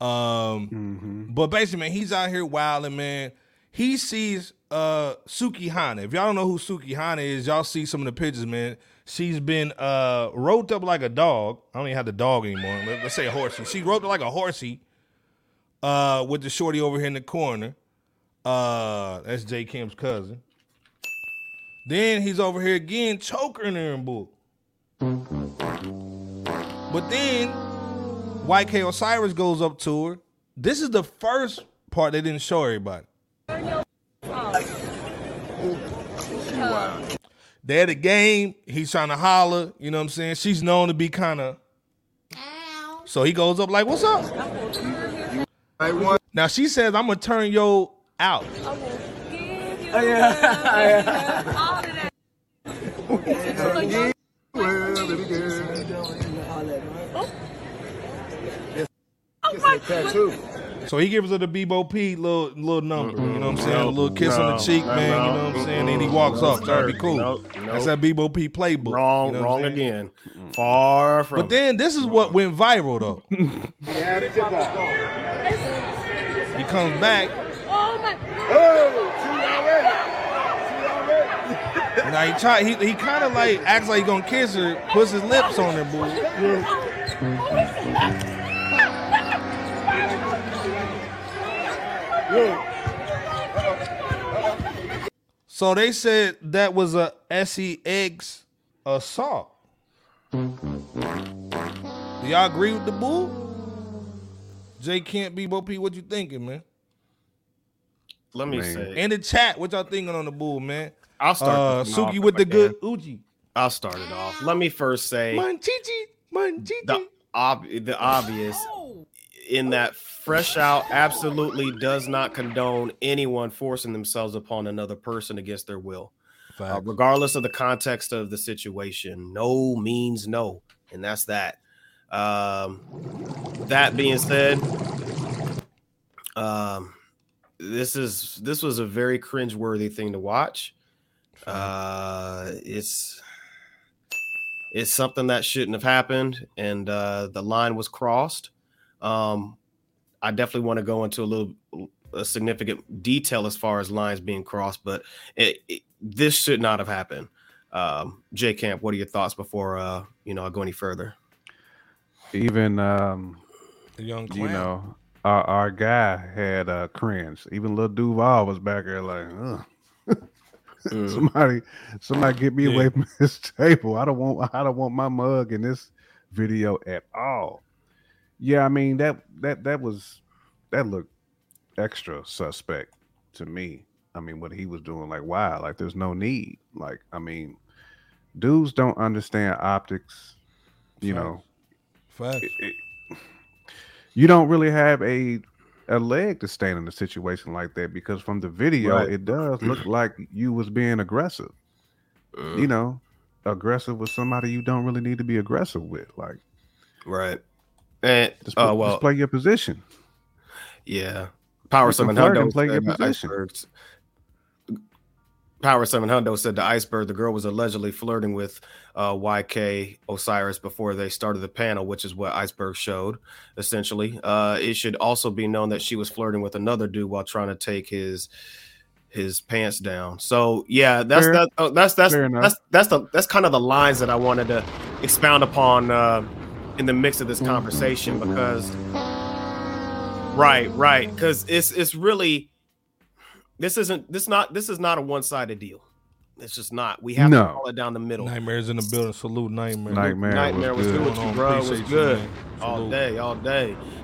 But basically, man, he's out here wilding, man. He sees Sukihana. If y'all don't know who Sukihana is, y'all see some of the pictures, man. She's been roped up like a dog. I don't even have the dog anymore. Let's say a horsey. She roped up like a horsey with the shorty over here in the corner. That's J. Kim's cousin. Then he's over here again, choking her in bull. But then YK Osiris goes up to her. This is the first part they didn't show everybody. They're at a game. He's trying to holler. You know what I'm saying? She's known to be kind of. So he goes up like, "What's up?" Now she says, "I'm gonna turn your." Out. So he gives her the Bebo P little number, you know what I'm saying? A little kiss on the cheek, man, you know what I'm saying? And he walks off, trying to be cool. That's that Bebo P playbook. Wrong, you know wrong again. Far from. But then this is what went viral though. He comes back. Now he kind of like acts like he gonna kiss her, puts his lips on her, boy. Yeah. So they said that was a sex assault. Do y'all agree with the bull? J can't be Bo P. What you thinking, man? Let me say. In the chat, what y'all thinking on the bull, man? I'll start Suki with the good Uji. I'll start it off. Let me first say Manchichi. The obvious in that Fresh Out absolutely does not condone anyone forcing themselves upon another person against their will. Regardless of the context of the situation, no means no. And that's that. That being said, this was a very cringeworthy thing to watch. It's something that shouldn't have happened, and the line was crossed. I definitely want to go into a significant detail as far as lines being crossed, but this should not have happened. J. Camp, what are your thoughts before I go any further? Even the young clan. Our guy had cringe. Even Lil Duval was back there like, somebody get me away from this table. I don't want my mug in this video at all. Yeah, I mean that looked extra suspect to me. I mean, what he was doing, like, why? Like, there's no need. Like, I mean, dudes don't understand optics. You know, facts. You don't really have a leg to stand in a situation like that, because from the video, right, it does look like you was being aggressive. Aggressive with somebody you don't really need to be aggressive with. Like, right. And just play your position. Yeah. Power 700 play your position. Power 700 said the iceberg the girl was allegedly flirting with YK Osiris before they started the panel, which is what Iceberg showed, essentially. It should also be known that she was flirting with another dude while trying to take his pants down. So yeah, that's kind of the lines that I wanted to expound upon in the mix of this conversation, because right, because it's really. This is not a one-sided deal. It's just not. We have to call it down the middle. Nightmares in the building. Salute Nightmare was good with you, bro. It was good. All day.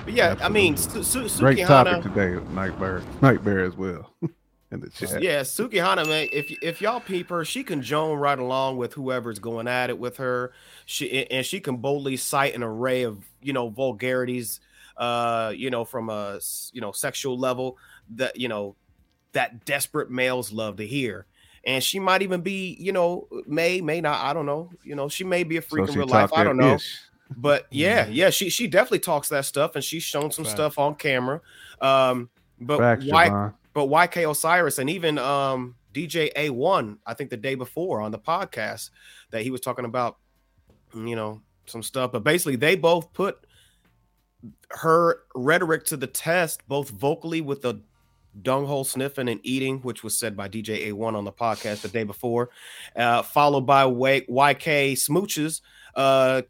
But yeah, absolutely. I mean, Sukihana. Great topic today, Nightmare as well. In the chat. Yeah, Sukihana, man. If y'all peep her, she can joan right along with whoever's going at it with her. She can boldly cite an array of, vulgarities, from a, sexual level that, that desperate males love to hear. And she might even be, may not, I don't know. She may be a freak in real life. I don't know. Ish. But yeah, she definitely talks that stuff, and she's shown some stuff on camera. But YK Osiris and even DJ A1, I think the day before on the podcast that he was talking about, some stuff. But basically they both put her rhetoric to the test, both vocally with the Dunghole sniffing and eating, which was said by DJ A1 on the podcast the day before, followed by YK Smooch's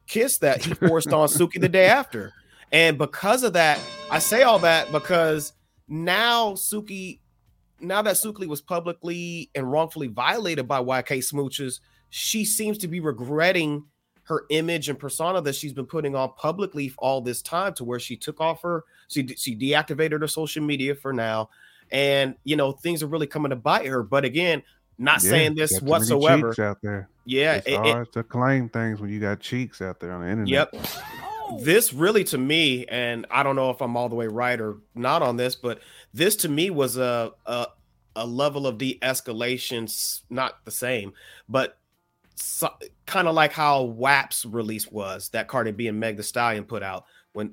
kiss that he forced on Suki the day after. And because of that, I say all that because now that Suki was publicly and wrongfully violated by YK Smooch's, she seems to be regretting her image and persona that she's been putting on publicly all this time, to where she took off she deactivated her social media for now. And things are really coming to bite her. But again, not saying this whatsoever. Cheeks out there. Yeah, it's hard to claim things when you got cheeks out there on the internet. Yep. This really, to me, and I don't know if I'm all the way right or not on this, but this to me was a level of de-escalation, not the same, but kind of like how WAP's release was that Cardi B and Meg Thee Stallion put out. When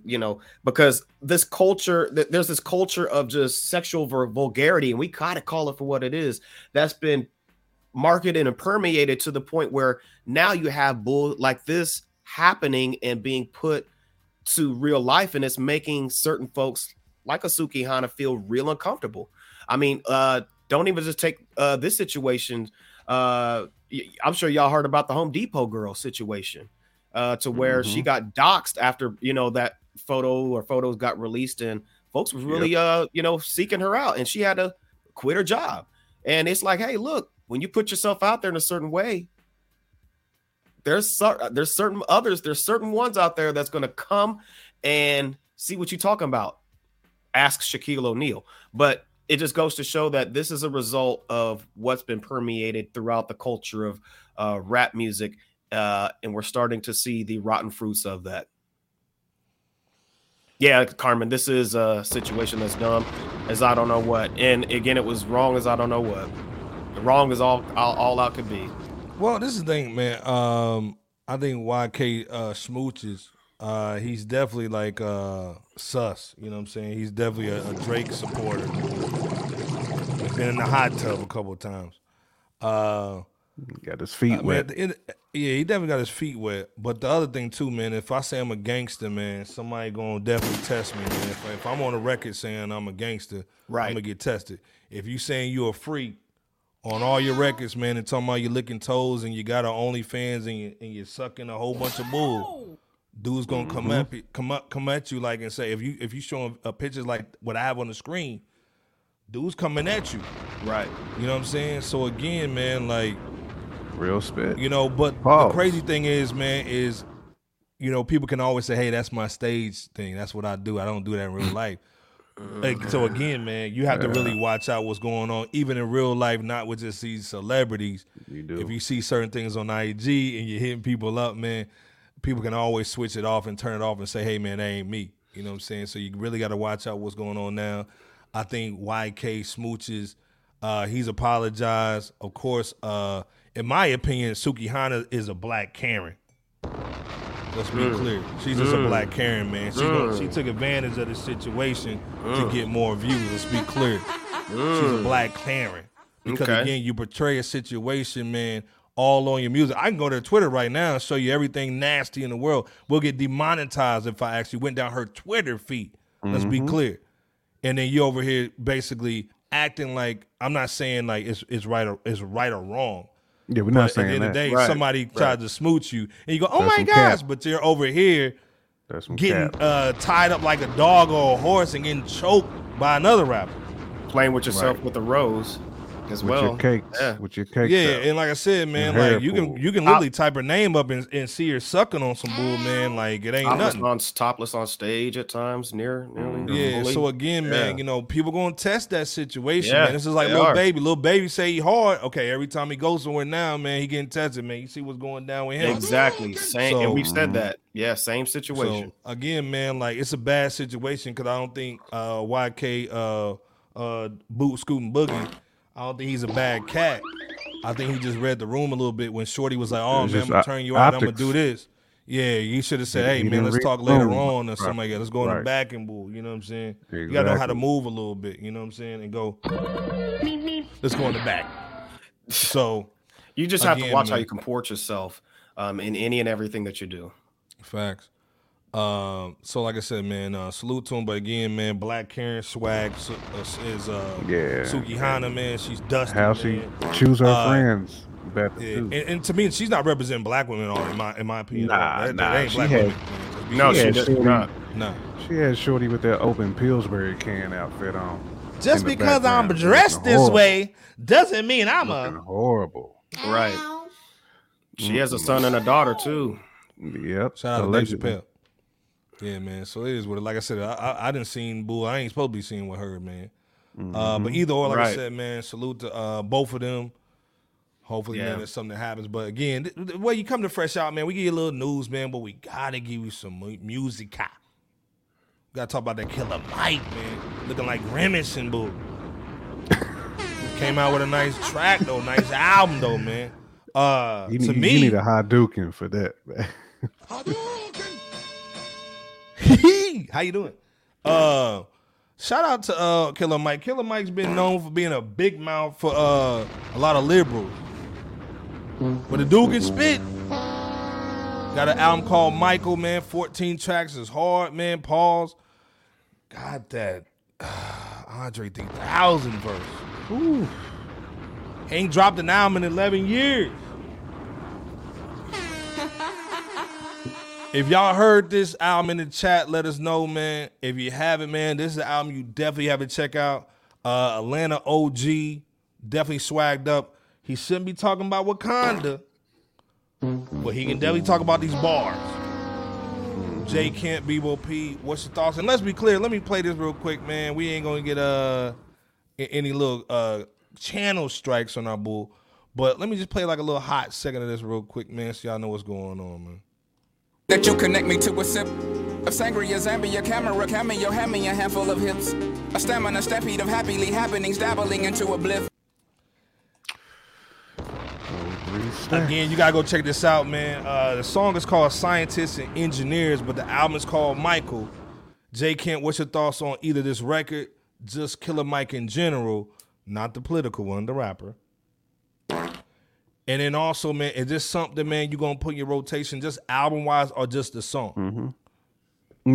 because this culture, there's this culture of just sexual vulgarity, and we gotta call it for what it is. That's been marketed and permeated to the point where now you have bull like this happening and being put to real life, and it's making certain folks like a Sukihana feel real uncomfortable. I mean, don't even just take this situation. I'm sure y'all heard about the Home Depot girl situation. To where she got doxxed after that photos got released, and folks was really seeking her out, and she had to quit her job. And it's like, hey, look, when you put yourself out there in a certain way, there's certain ones out there that's going to come and see what you're talking about. Ask Shaquille O'Neal. But it just goes to show that this is a result of what's been permeated throughout the culture of rap music. And we're starting to see the rotten fruits of that. Yeah, Carmen, this is a situation that's dumb as I don't know what. And again, it was wrong as I don't know what. wrong is all out could be. Well, this is the thing, man. I think YK smooches. He's definitely like sus. You know what I'm saying? He's definitely a Drake supporter. Been in the hot tub a couple of times. Got his feet wet. Man, he definitely got his feet wet. But the other thing too, man, if I say I'm a gangster, man, somebody gonna definitely test me, man. If I'm on a record saying I'm a gangster, right, I'm gonna get tested. If you saying you're a freak on all your records, man, and talking about you licking toes and you got an OnlyFans and you're sucking a whole bunch of bull, dude's gonna come at you like and say if you showing pictures like what I have on the screen, dude's coming at you. Right. You know what I'm saying? So again, man, like real spit. You know, but the crazy thing is, man, is, you know, people can always say, hey, that's my stage thing. That's what I do. I don't do that in real life. Like, so again, man, you have to really watch out what's going on, even in real life, not with just these celebrities. You do. If you see certain things on IG and you're hitting people up, man, people can always switch it off and turn it off and say, hey, man, that ain't me. You know what I'm saying? So you really got to watch out what's going on now. I think YK smooches. He's apologized. Of course, in my opinion, Sukihana is a black Karen. Let's be clear. She's just a black Karen, man. She took advantage of the situation to get more views. Let's be clear. She's a black Karen. Because, again, you portray a situation, man, all on your music. I can go to Twitter right now and show you everything nasty in the world. We'll get demonetized if I actually went down her Twitter feed. Let's be clear. And then you over here basically acting like, I'm not saying like it's right or wrong. Yeah, we're not saying that. At the end of the day, somebody tries to smooch you, and you go, "Oh my gosh!" But you're over here getting tied up like a dog or a horse and getting choked by another rapper. Playing with yourself with a rose as well. With your cakes, and like I said, man, like you can literally type her name up and see her sucking on some bull, man. Like it ain't nothing. Topless on stage at times, nearly. Yeah. So again, man, you know, people gonna test that situation. Yeah, man. This is like Lil Baby. Lil Baby say he hard. Okay, every time he goes somewhere now, man, he getting tested, man. You see what's going down with him? Exactly. Same. So, and we've said that. Yeah, same situation. So, again, man, like it's a bad situation because I don't think YK Boot Scootin' Boogie. I don't think he's a bad cat. I think he just read the room a little bit when Shorty was like, "Oh man, I'm gonna turn you out. I'm gonna do this." Yeah, you should have said, "Hey man, let's talk later on or something like that. Let's go in the back and bull." You know what I'm saying? Exactly. You gotta know how to move a little bit. You know what I'm saying? And go. Let's go in the back. So you just have to watch how you comport yourself in any and everything that you do. Facts. So like I said, man, salute to him. But again, man, black Karen swag is Sukihana, man. She's dusty. How she choose her friends? And to me, she's not representing black women all in my opinion. She had Shorty with that open Pillsbury can outfit on. Just because I'm dressed this way doesn't mean I'm a horrible. Right. She has a son and a daughter too. Yep. Shout out to Dave Chappelle. Yeah, man. So it is what it. Like I said, I didn't seen Boo. I ain't supposed to be seen with her, man. But either or, like I said, man, salute to both of them. Hopefully, man, there's something that happens. But again, when you come to Fresh Out, man, we give you a little news, man, but we gotta give you some music. We gotta talk about that Killer Mike, man, looking like Grimace and Boo. Came out with a nice track though, nice album though, man. You need a Hadouken for that, man. Hadouken. How you doing? Shout out to Killer Mike. Killer Mike's been known for being a big mouth for a lot of liberals. But the dude can spit. Got an album called Michael, man. 14 tracks is hard, man. Pause. Got that André 3000 verse. Ooh. Ain't dropped an album in 11 years. If y'all heard this album in the chat, let us know, man. If you haven't, man, this is an album you definitely have to check out. Atlanta OG, definitely swagged up. He shouldn't be talking about Wakanda, but he can definitely talk about these bars. J. Kent, Bebo P, what's your thoughts? And let's be clear, let me play this real quick, man. We ain't going to get any little channel strikes on our bull, but let me just play like a little hot second of this real quick, man, so y'all know what's going on, man. That you connect me to a sip of sangria, Zambia, camera, cameo, hand me a handful of hips, a stamina, stampede of happily happenings, dabbling into a bliff. Again, you gotta go check this out, man. The song is called Scientists and Engineers, but the album is called Michael. J. Kent, what's your thoughts on either this record, just Killer Mike in general, not the political one, the rapper? And then also, man, is this something, man, you gonna put in your rotation, just album wise or just the song? Mm-hmm.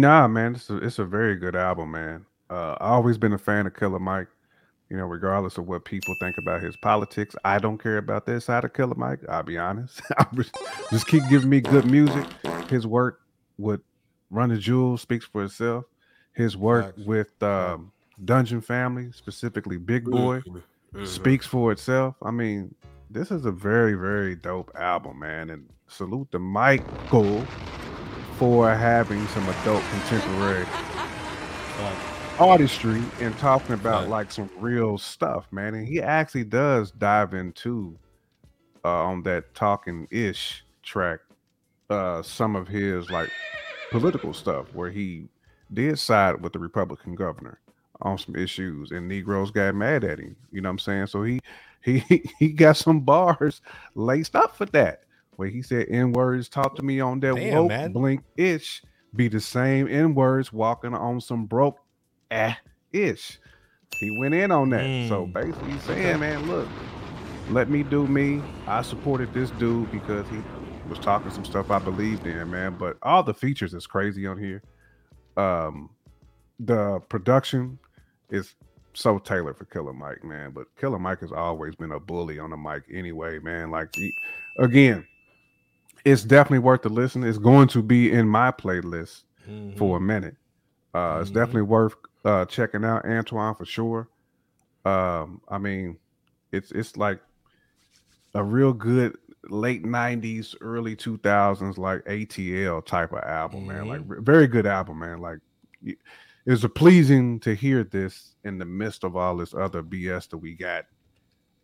Nah, man, it's a very good album, man. I've always been a fan of Killer Mike. You know, regardless of what people think about his politics, I don't care about that side of Killer Mike. I'll be honest. Just keep giving me good music. His work with Run the Jewels speaks for itself. His work with Dungeon Family, specifically Big Boy, speaks for itself. I mean, this is a very, very dope album, man. And salute to Michael for having some adult contemporary artistry and talking about like some real stuff, man. And he actually does dive into on that Talking Ish track some of his like political stuff where he did side with the Republican governor on some issues and Negroes got mad at him, you know what I'm saying? So he got some bars laced up for that where he said N-words talk to me on that woke blink ish be the same N-words walking on some broke ish. He went in on that. So basically he's saying, man, look, let me do me. I supported this dude because he was talking some stuff I believed in, man. But all the features is crazy on here. The production is so tailored for Killer Mike, man. But Killer Mike has always been a bully on the mic anyway, man. Like, again, it's definitely worth the listen. It's going to be in my playlist for a minute. It's definitely worth checking out, Antoine, for sure. I mean, it's like a real good late 90s, early 2000s, like ATL type of album, man. Like, very good album, man. Like, it was pleasing to hear this in the midst of all this other BS that we got,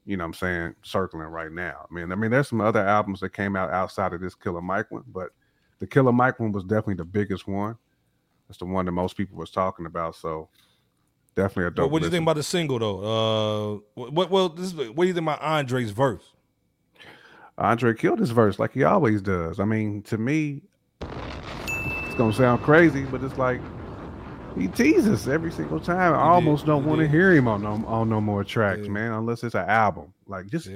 you know what I'm saying, circling right now. I mean, there's some other albums that came out outside of this Killer Mike one, but the Killer Mike one was definitely the biggest one. That's the one that most people was talking about. So definitely a dope. What do you think about the single though? What do you think about Andre's verse? Andre killed his verse like he always does. I mean, to me, it's gonna sound crazy, but it's like he teases every single time. I almost don't want to hear him on no more tracks, man, unless it's an album. Like, just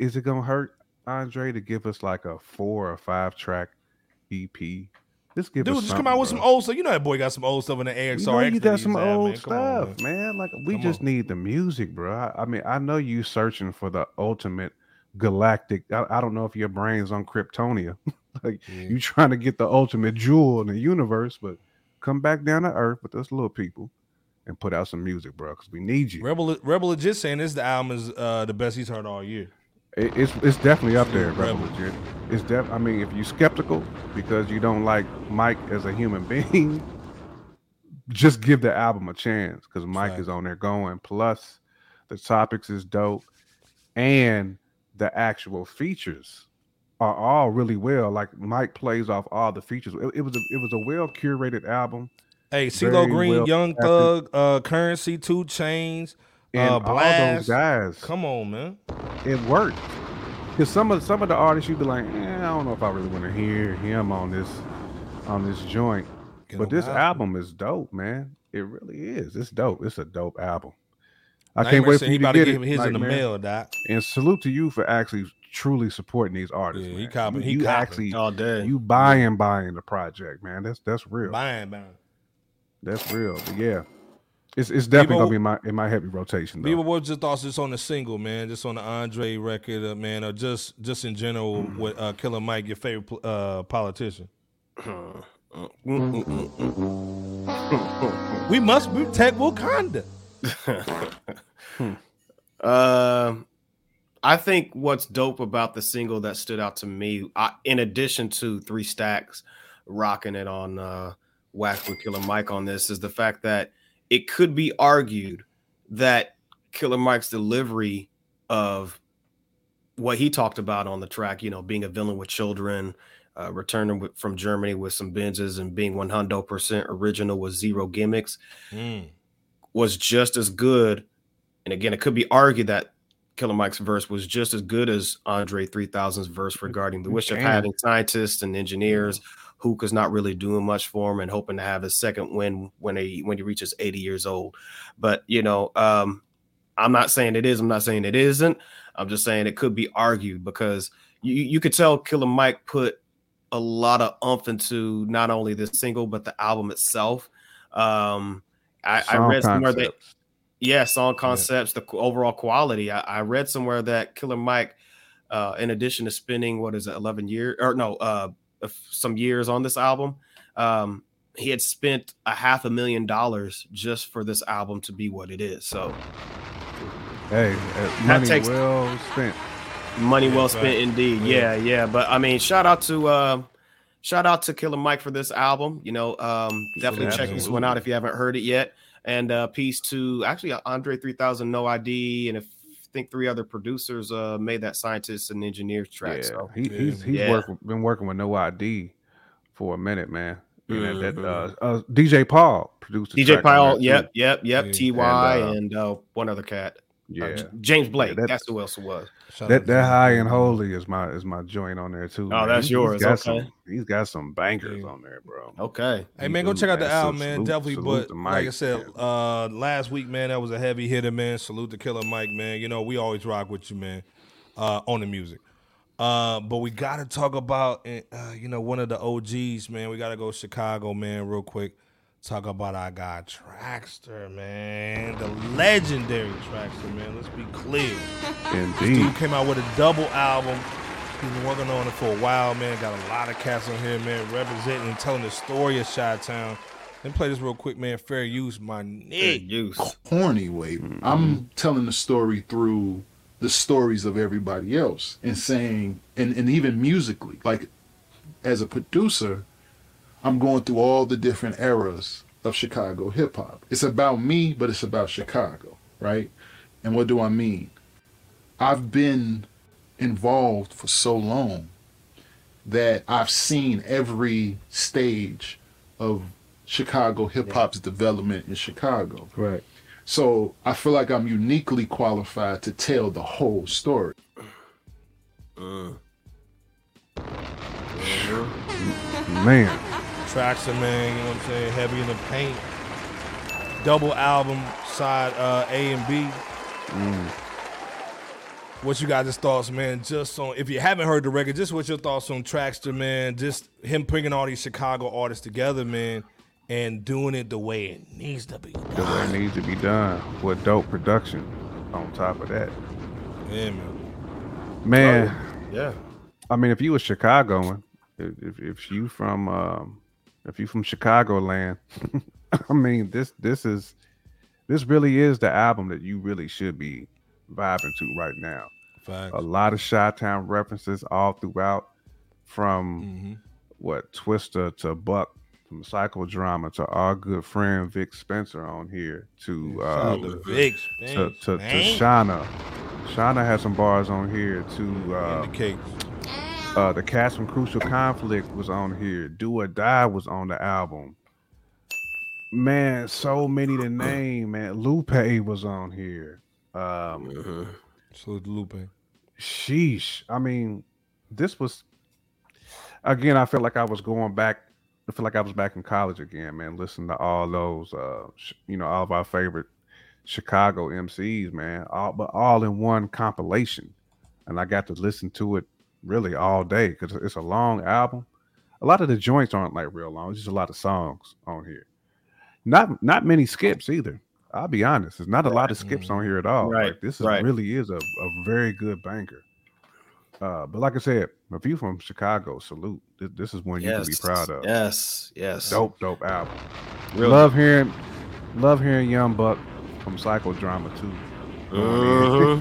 is it gonna hurt Andre to give us like a 4 or 5 track EP? Just come out with some old stuff. You know that boy got some old stuff in the AXRX. You got some old stuff, man. Like, we just need the music, bro. I mean, I know you searching for the ultimate galactic. I don't know if your brain's on Kryptonia. Like, you trying to get the ultimate jewel in the universe, but come back down to earth with us little people and put out some music, bro, because we need you. Rebel legit saying this the album is the best he's heard all year. It's definitely up there, bro. It's I mean, if you're skeptical because you don't like Mike as a human being, just give the album a chance because Mike is on there going. Plus, the topics is dope, and the actual features are all really well. Like, Mike plays off all the features. It was a well curated album. Hey, CeeLo Green, well Young Thug, Currency, 2 Chainz. And all those guys, come on, man, it worked. Because some of the artists, you'd be like, I don't know if I really want to hear him on this joint. But this album is dope, man. It really is. It's dope. It's a dope album. I can't wait for you to get it. His in the mail, Doc. And salute to you for actually truly supporting these artists. Yeah, he actually all day. You buying the project, man. That's real. Buying. That's real. But yeah. It's definitely gonna be in my heavy rotation. People, what's your thoughts just on the single, man? Just on the Andre record, man, or just in general with Killer Mike, your favorite politician? We must protect Wakanda. I think what's dope about the single that stood out to me, in addition to 3 Stacks rocking it on Whack with Killer Mike on this, is the fact that it could be argued that Killer Mike's delivery of what he talked about on the track, you know, being a villain with children, returning from Germany with some Benzes and being 100% original with 0 gimmicks was just as good. And again, it could be argued that Killer Mike's verse was just as good as André 3000's verse regarding the wish of having scientists and engineers who was not really doing much for him and hoping to have his second win when he reaches 80 years old. But, you know, I'm not saying it is. I'm not saying it isn't. I'm just saying it could be argued because you could tell Killer Mike put a lot of umph into not only this single, but the album itself. I read somewhere that, song concepts, the overall quality. I read somewhere that Killer Mike, in addition to spending, 11 years, or some years on this album, he had spent $500,000 just for this album to be what it is. So, hey, money well spent indeed. Yeah. But I mean, shout out to Killer Mike for this album. You know, definitely check this one out if you haven't heard it yet. And peace to actually André 3000, No ID, and I think 3 other producers made that scientists and engineers track. Yeah. So he's been working with No ID for a minute, man. Mm-hmm. And DJ Paul produced. Yep. Ty and one other cat. Yeah, James Blake. Yeah, that's who else it was. That High and Holy is my joint on there too. Oh, man. That's yours. He's got some bangers on there, bro. Okay. Hey man, go check out the album, man. Definitely. But like I said, last week, man, that was a heavy hitter, man. Salute to Killer Mike, man. You know we always rock with you, man. On the music. But we gotta talk about, you know, one of the OGs, man. We gotta go Chicago, man, real quick. Talk about our guy Trackster, man. The legendary Trackster, man. Let's be clear. Indeed. This dude came out with a double album. He's been working on it for a while, man. Got a lot of cats on here, man. Representing and telling the story of Chi-Town. Let me play this real quick, man. Fair use, my nigga. Corny way. Mm-hmm. I'm telling the story through the stories of everybody else and saying, and even musically, like as a producer, I'm going through all the different eras of Chicago hip hop. It's about me, but it's about Chicago, right? And what do I mean? I've been involved for so long that I've seen every stage of Chicago hip hop's development in Chicago. Right. So I feel like I'm uniquely qualified to tell the whole story. Man. Trackster, man, you know what I'm saying? Heavy in the paint. Double album, side A and B. What you guys' thoughts, man? Just on, if you haven't heard the record, just what's your thoughts on Trackster, man? Just him bringing all these Chicago artists together, man, and doing it the way it needs to be done. The way it needs to be done with dope production on top of that. Yeah, man. Oh, yeah. I mean, if you were Chicagoan, if you from Chicagoland, I mean this really is the album that you really should be vibing to right now. Facts. A lot of Chi-Town references all throughout, from Twister to Buck, from Psycho Drama to our good friend Vic Spencer on here to Shauna. Shauna has some bars on here to Indicate. The cast from Crucial Conflict was on here. Do or Die was on the album. Man, so many to name, man. Lupe was on here. Salute Lupe. Sheesh. I mean, this was, again, I felt like I was going back. I feel like I was back in college again, man. Listening to all those, all of our favorite Chicago MCs, man. But all in one compilation. And I got to listen to it really all day because it's a long album. A lot of the joints aren't like real long. It's just a lot of songs on here. Not many skips either. I'll be honest. There's not a lot of skips on here at all. Right. Like, this really is a very good banger. But like I said, if you from Chicago, salute. This is one you can be proud of. Yes. Dope album. Really? Love hearing Young Buck from Psycho Drama too. Oh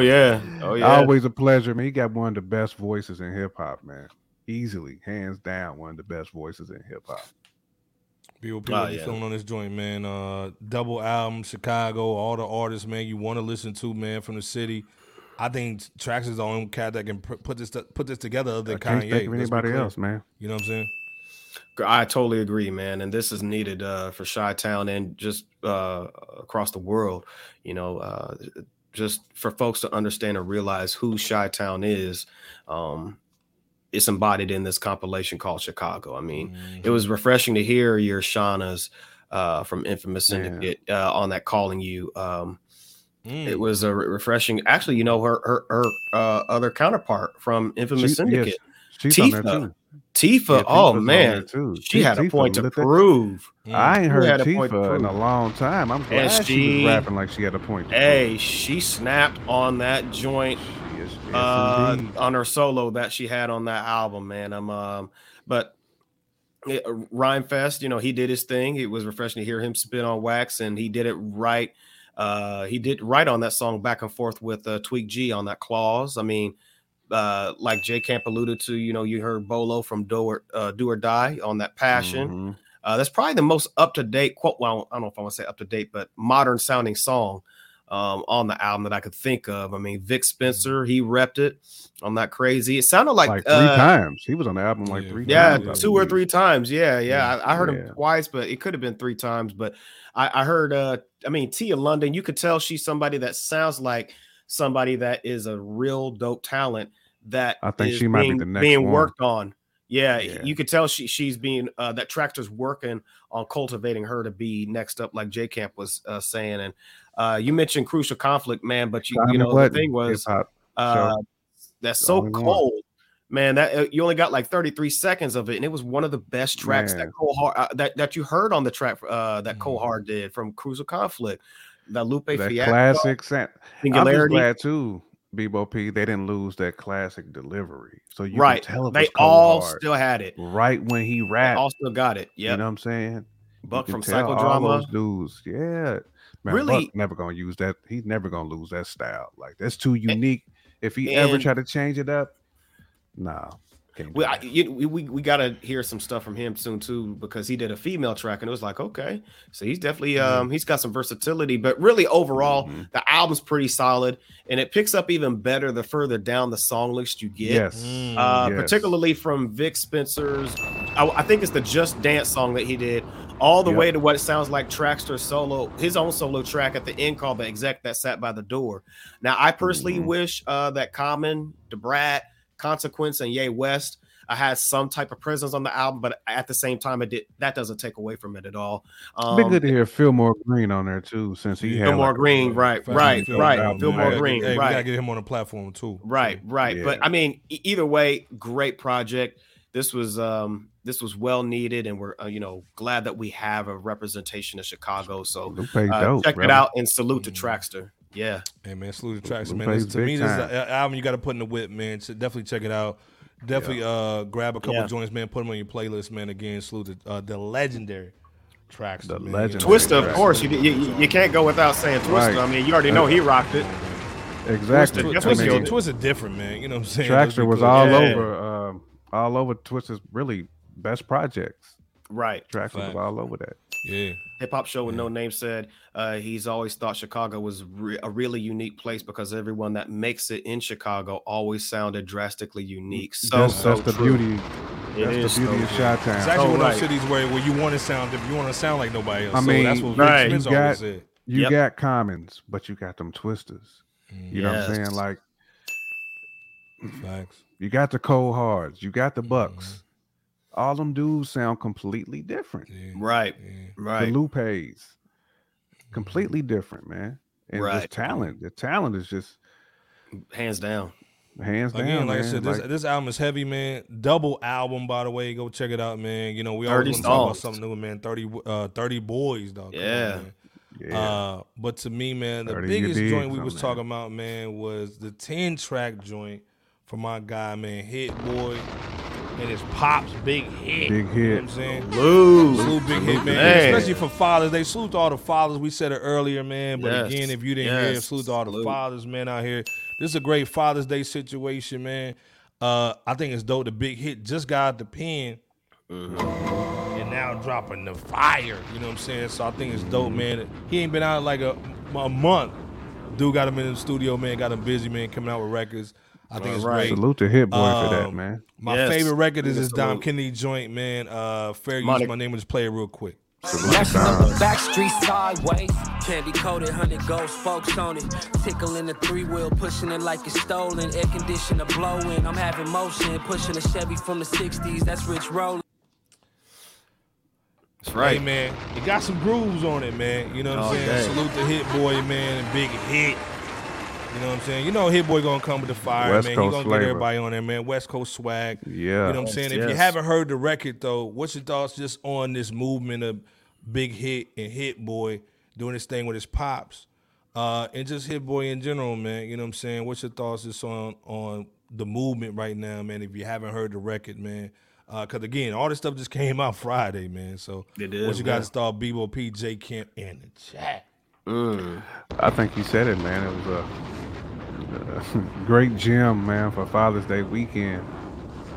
yeah! Always a pleasure, man. He got one of the best voices in hip hop, man. Easily, hands down, one of the best voices in hip hop. People feeling on this joint, man. Double album, Chicago, all the artists, man. You want to listen to, man, from the city. I think Trax is the only cat that can put this together. Other than Kanye, can't think of anybody else, man. You know what I'm saying? I totally agree, man. And this is needed for Chi-Town and just across the world. You know, just for folks to understand and realize who Chi-Town is, it's embodied in this compilation called Chicago. I mean, it was refreshing to hear your Shauna's from Infamous Syndicate on that calling you. It was a refreshing. Actually, you know, her other counterpart from Infamous Syndicate, Tifa. Tifa, oh man, she had a point to prove. I ain't heard Tifa in a long time. I'm glad she was rapping like she had a point to prove. Hey, she snapped on that joint, on her solo that she had on that album, man. But Rhymefest, you know, he did his thing. It was refreshing to hear him spit on wax, and he did it right. He did right on that song back and forth with Tweak G on that Claws. I mean, like Jay Camp alluded to, you know, you heard Bolo from Do or Die on that Passion. That's probably the most up-to-date quote. Well, I don't know if I want to say up-to-date, but modern sounding song on the album that I could think of. I mean, Vic Spencer, he repped it on that Crazy. It sounded like three times. He was on the album like three times. Yeah, two or three times. Yeah. I heard him twice, but it could have been three times. But I heard, Tia London, you could tell she's somebody that sounds like somebody that is a real dope talent that I think she might be the next being worked on. Yeah, you could tell she's being that Trackster's working on cultivating her to be next up, like J Camp was saying. And you mentioned Crucial Conflict, man, but the thing was that's so cold, man. That you only got like 33 seconds of it, and it was one of the best tracks that Cole Hard, that you heard on the track that Cole Hard did from Crucial Conflict. The Lupe Fiasco classic. I'm glad too. Bebo P, they didn't lose that classic delivery. So you can tell they all still had it. Right when he rapped. They all still got it. Yeah. You know what I'm saying? Buck from Psycho Dramas. Dudes. Yeah. Man, really? Buck never going to use that. He's never going to lose that style. Like, that's too unique. If he ever tried to change it up, nah. We got to hear some stuff from him soon too, because he did a female track and it was like, okay, so he's definitely he's got some versatility. But really overall the album's pretty solid, and it picks up even better the further down the song list you get. Yes. Particularly from Vic Spencer's, I think it's the Just Dance song that he did, all the way to what it sounds like Trackster's solo, his own solo track at the end called The Exec That Sat by the Door. Now I personally wish that Common, DeBrat, Consequence, and Ye West had some type of presence on the album, but at the same time, that doesn't take away from it at all. It'd be good to hear Fillmore Green on there too, since he had Fillmore Green, right. Fillmore Green, right. We gotta get him on the platform too, right. Yeah. But I mean, either way, great project. This was well needed, and we're glad that we have a representation of Chicago. So check it out and salute to Trackster. Yeah, hey man, salute the Trackster, man. This is an album you got to put in the whip, man. So definitely check it out. Definitely grab a couple joints, man. Put them on your playlist, man. Again, salute the legendary Trackster, Twista, of course. You can't go without saying Twista. Right. I mean, you already know he rocked it. Exactly. Twista different, man. You know what I'm saying? Trackster was all over Twista's really best projects. Right. Trackster was all over that. Yeah. Hip Hop Show with No Name said he's always thought Chicago was a really unique place because everyone that makes it in Chicago always sounded drastically unique. So that's the beauty. That's the beauty of Chi-Town. It's actually one of those cities where you want to sound like nobody else. I mean, that's what Vic Mensa always said. You got Commons, but you got them Twisters. You know what I'm saying? Like, facts. You got the Cold Hards. You got the Bucks. All them dudes sound completely different. Yeah. Right. Yeah. Right. The Lupe's completely different, man. And just talent. The talent is just hands down. Hands down. Again, I said, this album is heavy, man. Double album, by the way. Go check it out, man. You know, we always want to talk about something new, man. 30 boys, dog. Yeah. Man. But to me, man, the biggest joint we was talking about, man, was the 10-track joint from my guy, man, Hit Boy. And it's Pop's Big Hit. Big Hit. You know what I'm saying? Salute Big Hit, man. Especially for fathers. They salute to all the fathers. We said it earlier, man. But again, if you didn't hear, salute to all the fathers, man, out here. This is a great Father's Day situation, man. I think it's dope. The Big Hit just got out the pen. And now dropping the fire. You know what I'm saying? So I think it's dope, man. He ain't been out like a month. Dude got him in the studio, man. Got him busy, man. Coming out with records. I think it's great. Salute to Hit Boy for that, man. My favorite record is this Dom Kennedy joint, man. Fair Use. My name was Play It Real Quick. Lashing up the back street sideways, candy coated, 100 gold spokes on it. Tickling the 3-wheel, pushing it like it's stolen. Air conditioner blowing, I'm having motion. Pushing a Chevy from the 60s, that's rich rolling. That's right, hey, man. It got some grooves on it, man. You know what I'm saying? Dang. Salute to Hit Boy, man, and Big Hit. You know what I'm saying? You know Hit Boy gonna come with the fire, West man. Coast he gonna flavor. Get everybody on there, man. West Coast swag. Yeah. You know what I'm saying? Yes. If you haven't heard the record though, what's your thoughts just on this movement of Big Hit and Hit Boy doing this thing with his pops? And just Hit Boy in general, man. You know what I'm saying? What's your thoughts just on the movement right now, man? If you haven't heard the record, man. Because again, all this stuff just came out Friday, man. So it is, what you guys thought, Bebo, PJ, Kemp, and the chat. I think you said it, man. It was a great gem, man, for Father's Day weekend.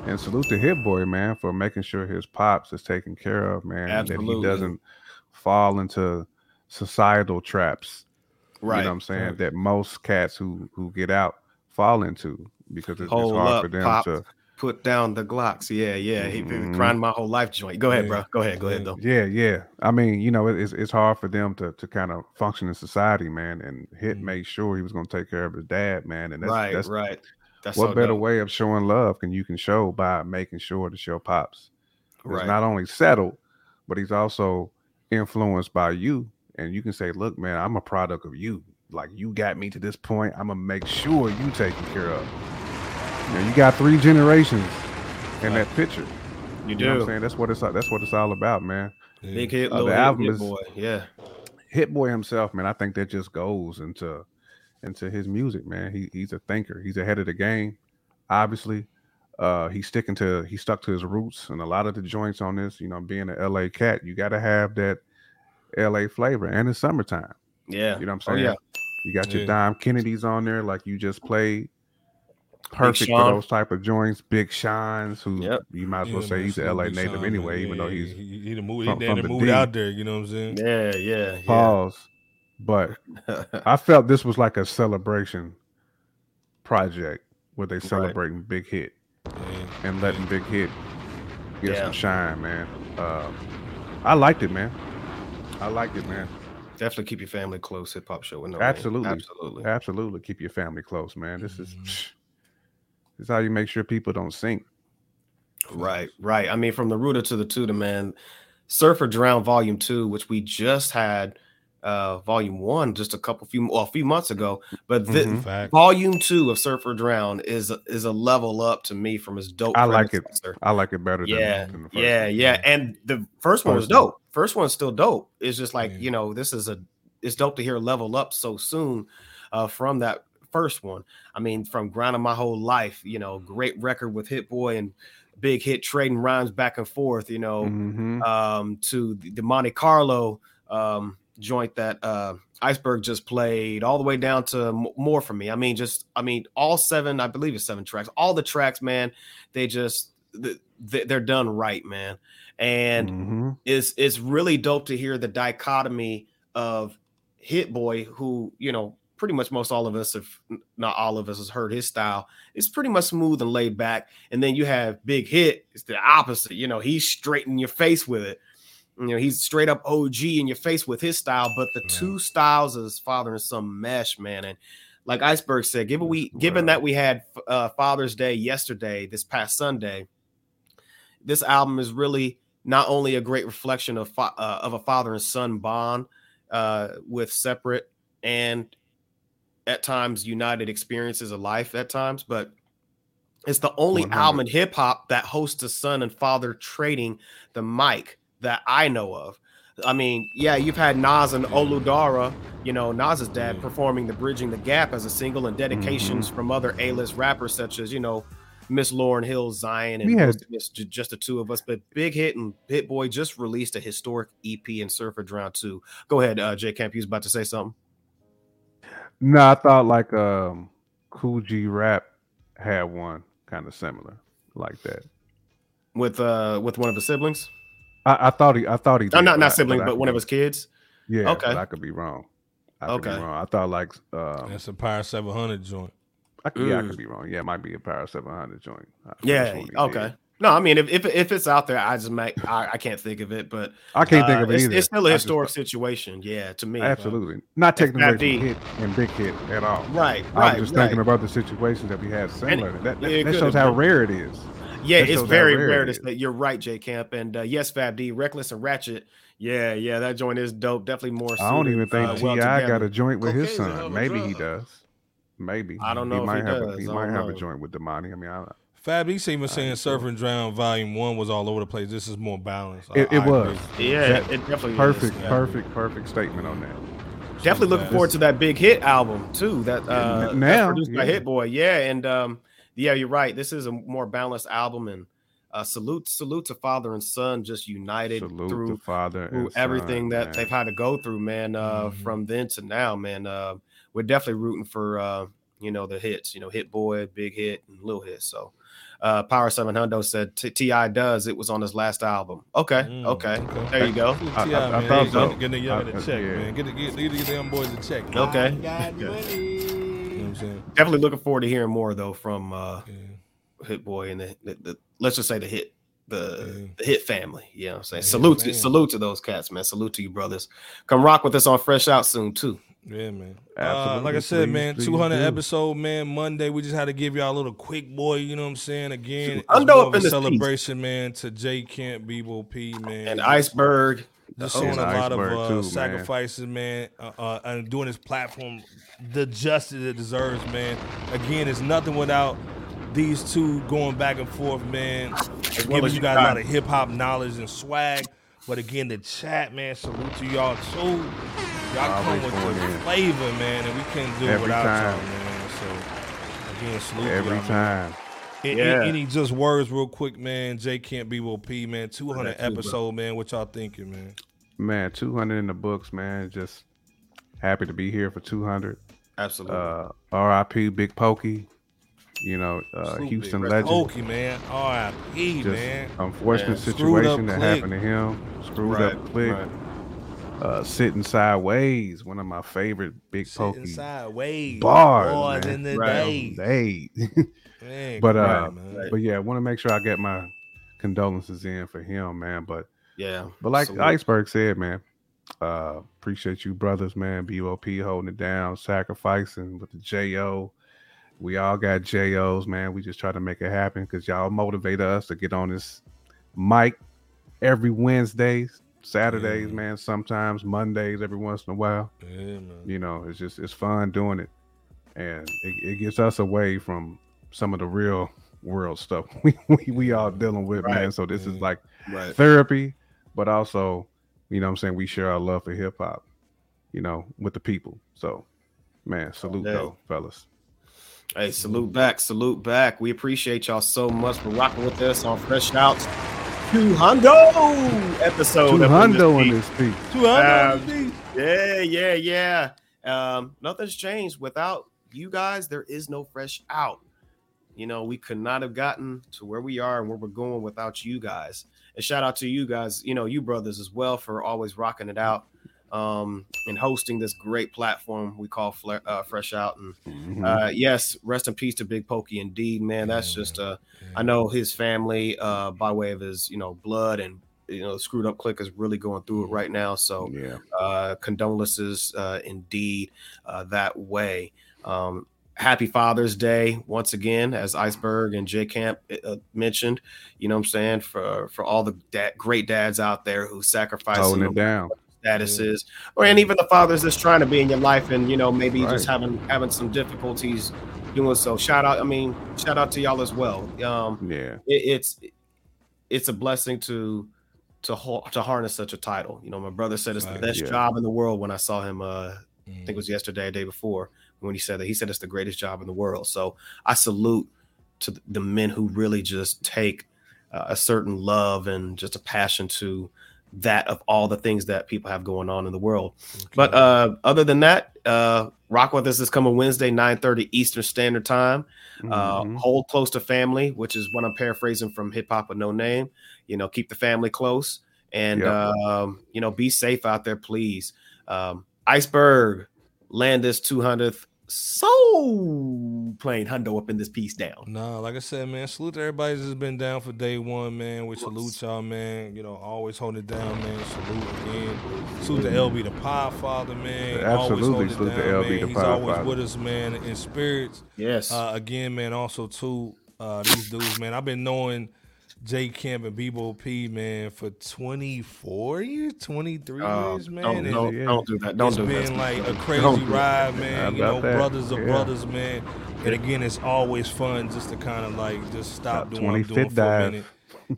And salute to Hit Boy, man, for making sure his pops is taken care of, man. Absolutely. That he doesn't fall into societal traps. Right. You know what I'm saying? Right. That most cats who get out fall into, because it's hard for them to put down the Glocks. Yeah. He's been grinding my whole life joint. Go ahead, bro. Go ahead, though. Yeah. I mean, you know, it's hard for them to kind of function in society, man. And Hit made sure he was going to take care of his dad, man. And that's right. That's what so better dope. Way of showing love can show by making sure that your pops is not only settled, but he's also influenced by you. And you can say, look, man, I'm a product of you. Like, you got me to this point. I'm going to make sure you taken care of. You know, you got 3 generations in that picture. You do. You know what I'm saying? That's what it's all about, man. Big Hit, the album Hit Boy. Yeah. Hit Boy himself, man. I think that just goes into his music, man. He's a thinker. He's ahead of the game. Obviously, he stuck to his roots, and a lot of the joints on this, you know, being an LA cat, you got to have that LA flavor, and it's summertime. Yeah. You know what I'm saying? Oh, yeah. You got your Dime Kennedys on there, like you just played. Perfect for those type of joints. Big Shines, who you might as well say he's an LA native Sean, anyway, even though he's moved out there, you know what I'm saying? Yeah. Pause. But I felt this was like a celebration project where they celebrating Big Hit and letting Big Hit get some shine, man. I liked it, man. Definitely keep your family close, hip hop show. Absolutely. Keep your family close, man. This is how you make sure people don't sink. Right. I mean, from the Rooter to the Tutor, man. Surfer Drown Volume 2, which we just had Volume 1 just a few months ago. But Volume 2 of Surfer Drown is a level up to me from his dope. I like it. I like it better than the first one. Yeah. And the first one was dope. First one's still dope. It's just like, you know, it's dope to hear level up so soon from that first one. I mean, from grinding my whole life, you know, great record with Hit Boy and Big Hit trading rhymes back and forth, you know, to the Monte Carlo joint that Iceberg just played, all the way down to More For Me. I mean, all 7, I believe it's 7 tracks, all the tracks, man, they just, they're done right, man. And it's really dope to hear the dichotomy of Hit Boy, who, you know, pretty much most all of us, if not all of us, has heard his style. It's pretty much smooth and laid back. And then you have Big Hit. It's the opposite. You know, he's straight in your face with it. You know, he's straight up OG in your face with his style. But the two styles is father and son mesh, man. And like Iceberg said, given that we had Father's Day yesterday, this past Sunday, this album is really not only a great reflection of a father and son bond with separate and at times united experiences of life at times, but it's the only album in hip hop that hosts a son and father trading the mic that I know of. I mean, yeah, you've had Nas and Oludara, you know, Nas's dad performing the Bridging the Gap as a single, and dedications from other A-list rappers such as, you know, Miss Lauryn Hill, Zion, and just the two of us. But Big Hit and Hit Boy just released a historic EP in Surfer Drown 2. Go ahead, J. Camp, you was about to say something. No, I thought like Cool G Rap had one kind of similar like that with one of his siblings. I thought he did, not siblings, but one of his kids. Yeah, okay. But I could be wrong. I thought like that's a Power 700 joint. I could be wrong. Yeah, it might be a Power 700 joint. Yeah, okay. No, I mean, if it's out there, I just might, I can't think of it, but I can't think of it either. It's still a historic situation, yeah, to me. Absolutely, not taking away from Hit and Big Hit at all. Right, right. I was just thinking about the situations that we had similar. And that shows how rare it is. Yeah, it's very rare to say. You're right, J. Camp, and yes, Fab D, Reckless and Ratchet. Yeah, that joint is dope. Definitely more. I don't even think T.I. got a joint with his son. Maybe he does. Maybe I don't know. He might have. He might have a joint with Damani. I mean, Fab, he seemed saying Surfer and Drown Volume 1 was all over the place. This is more balanced. It was. Yeah, it definitely perfect, is. Perfect statement on that. Definitely looking forward to that Big Hit album, too. That's produced by Hit Boy. Yeah, and you're right. This is a more balanced album, and salute to father and son, just united through everything that they've had to go through, man, from then to now, man. We're definitely rooting for, the hits, Hit Boy, Big Hit, and Lil Hit, so. Power 700 said T.I. does. It was on his last album. Okay. There you go. I thought so. Get the young to check, man. Get the young boys to check. Man. Okay. You know what I'm saying? Definitely looking forward to hearing more though from Hit Boy and the let's just say the Hit family. You know what I'm saying? Salute to those cats, man. Salute to you, brothers. Come rock with us on Fresh Out soon too. Yeah, man. Like I said, man, 200 episode, man, Monday. We just had to give y'all a little quick boy, you know what I'm saying? Again, it's more of a celebration, man, to J. Camp, Bebo P, man. And Iceberg. Just showing a lot of sacrifices, man, and doing this platform the justice it deserves, man. Again, it's nothing without these two going back and forth, man. Giving you guys a lot of hip-hop knowledge and swag. But again, the chat, man, salute to y'all, too. Y'all come with the flavor, man, and we can't do it without y'all, man. So, again, salute every time. Any just words real quick, man. J. Camp, BOP, man, 200 episode, man. What y'all thinking, man? Man, 200 in the books, man. Just happy to be here for 200. Absolutely. R.I.P. Big Pokey. Houston legend. Pokey, man. R.I.P., man. Unfortunate situation that happened to him. Screwed up Click. Right. Sitting Sideways, one of my favorite Big Pokey Sideways bars in the day. But yeah, I want to make sure I get my condolences in for him, man. But like Iceberg said, man, appreciate you brothers, man. BOP holding it down, sacrificing with the JO. We all got JOs, man. We just try to make it happen because y'all motivate us to get on this mic every Wednesdays. Saturdays, man, sometimes Mondays, every once in a while. Yeah, man. It's just it's fun doing it, and it gets us away from some of the real world stuff we all dealing with, man. So this is like therapy, but also, I'm saying, we share our love for hip hop, with the people. So, man, salute though, fellas. Hey, salute back. We appreciate y'all so much for rocking with us on Fresh Outs. 200 episode. 200 in this piece. 200. Yeah. Nothing's changed without you guys. There is no Fresh Out. We could not have gotten to where we are and where we're going without you guys. And shout out to you guys, you brothers as well for always rocking it out and hosting this great platform we call Fresh Out. And yes, rest in peace to Big Pokey indeed, man. That's just I know his family by way of his blood and Screwed Up Click is really going through it right now, so condolences indeed that way. Happy Father's Day once again, as Iceberg and J. Camp mentioned, for all the great dads out there who sacrifice holding it down statuses, or and even the fathers that's trying to be in your life and maybe just having some difficulties doing so. Shout out to y'all as well. It's a blessing to harness such a title. My brother said it's the best job in the world when I saw him. I think it was yesterday, day before, when he said that. He said it's the greatest job in the world. So I salute to the men who really just take a certain love and just a passion to that of all the things that people have going on in the world. Okay. But other than that, rock with us is coming Wednesday, 9:30 Eastern Standard Time. Hold close to family, which is what I'm paraphrasing from Hip Hop with No Name. Keep the family close and be safe out there, please. Iceberg, land this 200th soul playing Hundo up in this piece down. Nah, like I said, man, salute to everybody that's been down for day one, man. We salute y'all, man. You know, always hold it down, man. Salute again. Salute to LB the Podfather, man. Absolutely, always hold it down, to LB man. The Podfather. He's always with us, man, in spirits. Yes. Again, man, also too, these dudes, man. I've been knowing J. Camp and Bebo P, man, for 24 years, 23 years, man. Don't do that. Don't do that. It's been like a crazy ride, man. You know, brothers are brothers, man. And again, it's always fun just to kind of like just stop doing what I'm doing for a minute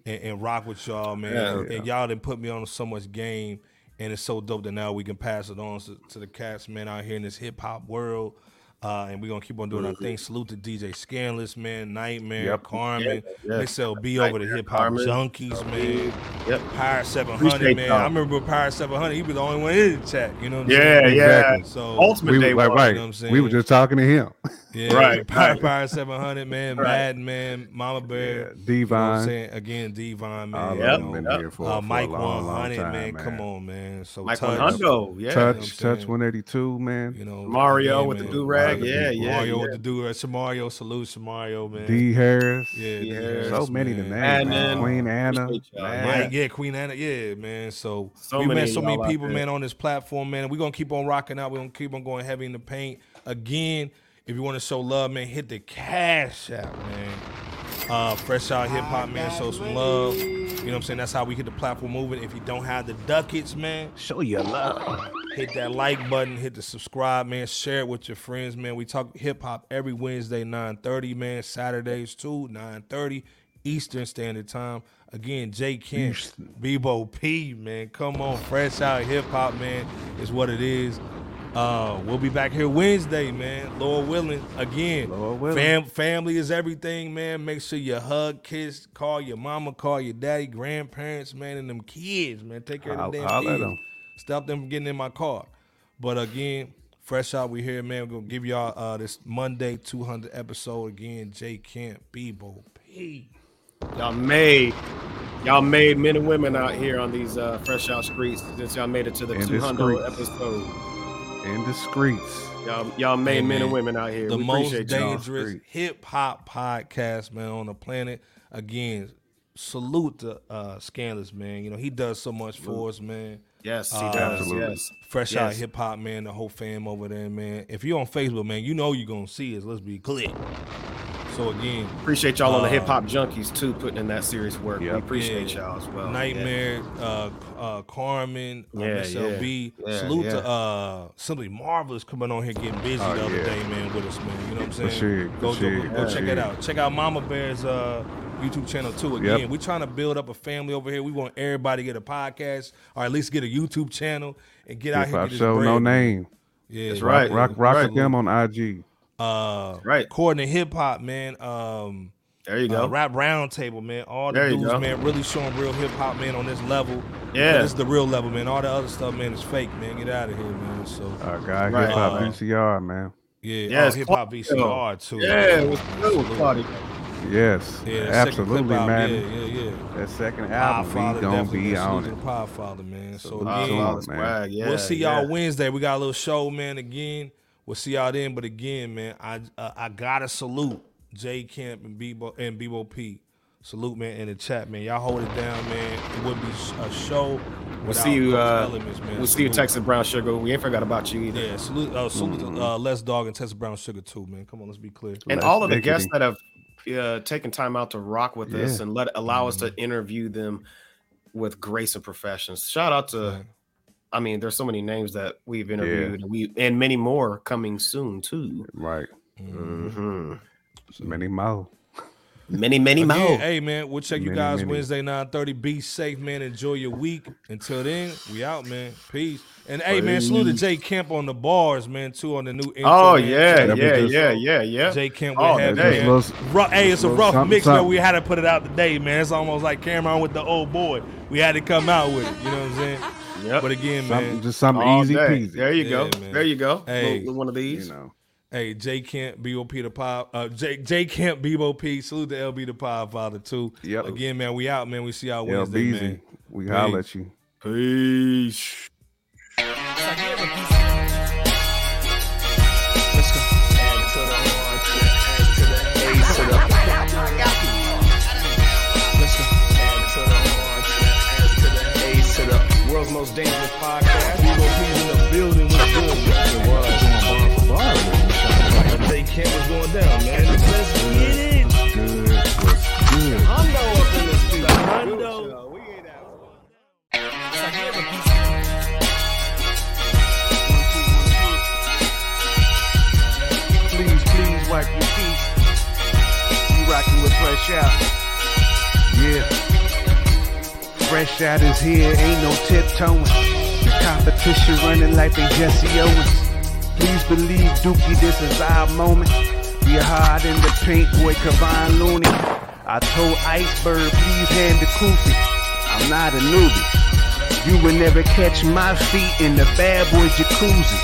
and rock with y'all, man. And y'all done put me on so much game, and it's so dope that now we can pass it on to the cats, man, out here in this hip-hop world. And we're going to keep on doing our thing. Salute to DJ Scandalous, man, Nightmare, Carmen, Miss LB over the hip-hop junkies, man. Pyre 700, man. I remember Pyre 700. He was the only one in the chat, you know what I'm saying? Exactly. So Ultimate Day was right. You know what I'm saying? We were just talking to him. Yeah, right. Pyre 700, man, Madman, Mama Bear. Yeah. Devine. You know what I'm saying? Again, Devine, man. Mike 100, man. Come on, man. So Mike 100, Touch 182, man. You know, Mario with the do-rag. Samario, salute Samario, man. D. Harris. Yeah, D. Harris, so many to name. Queen Anna. Queen Anna. Yeah, man. So we met so many people, man, on this platform, man. We're going to keep on rocking out. We're going to keep on going heavy in the paint. Again, if you want to show love, man, hit the Cash App, man. Fresh Out Hip Hop, man. Show some love. You know what I'm saying? That's how we get the platform moving. If you don't have the ducats, man, show your love. Hit that like button. Hit the subscribe, man. Share it with your friends, man. We talk hip hop every Wednesday, 9:30, man. Saturdays too, 9:30 Eastern Standard Time. Again, J. Kent, Bebo P, man. Come on, Fresh Out Hip Hop, man. Is what it is. We'll be back here Wednesday, man. Lord willing. Again, Lord willing. Family is everything, man. Make sure you hug, kiss, call your mama, call your daddy, grandparents, man, and them kids, man. Take care of them damn kids. Stop them from getting in my car. But again, Fresh Out, we here, man. We're going to give y'all this Monday 200 episode. Again, J. Kemp, Bebo P. Y'all made men and women out here on these Fresh Out streets since y'all made it to the 200 episode. In the streets. Y'all made men and women out here. The most dangerous hip-hop podcast, man, on the planet. Again, salute to Scandalous, man. You know, he does so much for us, man. Yes, he does. Absolutely. Yes. Fresh Out Hip Hop, man, the whole fam over there, man. If you're on Facebook, man, you know you're going to see us. Let's be clear. So, again. Appreciate y'all on the hip-hop junkies, too, putting in that serious work. We appreciate y'all as well. Nightmare, Carmen, SLB. Yeah, salute to somebody marvelous coming on here getting busy the other day, man, with us, man. You know what I'm saying? Sure, go check it out. Check out Mama Bear's YouTube channel, too. Again, we're trying to build up a family over here. We want everybody to get a podcast or at least get a YouTube channel and get out here and get this bread. No name. Yeah, that's right. Rock with them on IG. Right, Coordinate Hip Hop, man. There you go. Rap Roundtable, man. All the dudes, man, really showing real hip hop, man, on this level. Yeah, man, this is the real level, man. All the other stuff, man, is fake, man. Get out of here, man. So, Hip Hop VCR, man. Yeah, Hip Hop VCR too. Yeah, it was cool. Yes, absolutely, man. Yeah. That second album, we gonna be on it. Podfather, man. So again, we'll see y'all Wednesday. We got a little show, man. Again. We'll see y'all then, but again, man, I gotta salute J. Camp and Bebo P. Salute, man, in the chat, man. Y'all hold it down, man. It would be a show. We'll see you, elements, man. We'll see you, Texas Brown Sugar. We ain't forgot about you either. Yeah, salute Les Dog and Texas Brown Sugar too, man. Come on, let's be clear. And all of the guests that have taken time out to rock with us and allow us to interview them with grace and profession. Shout out to. Yeah. I mean, there's so many names that we've interviewed, and many more coming soon too. Right. Mm-hmm. So many more. Hey, man, we'll check you guys Wednesday 9:30. Be safe, man. Enjoy your week. Until then, we out, man. Peace. And hey, man, salute to J. Kemp on the bars, man, too, on the new intro. Oh, yeah. J. Kemp, it's a rough mix, man. We had to put it out today, man. It's almost like Cameron with the old boy. We had to come out with it. You know what I'm saying? Yep. But again, man, just something easy peasy. There you go. Man. There you go. Hey, little one of these. You know. Hey, J. Kemp, Bebo P the Pod. J. Kemp, Bebo P. Salute to LB the Podfather too. Yep. Again, man, we out, man. We see y'all Wednesday, man. We holler at you. Peace. Let's go. fresh out. Yeah. Fresh out is here, ain't no tiptoeing. The competition running like they Jesse Owens. Please believe, Dookie, this is our moment. We're hard in the paint, boy, Kevon Looney. I told Iceberg, please hand the koofy. I'm not a newbie. You will never catch my feet in the bad boy jacuzzi.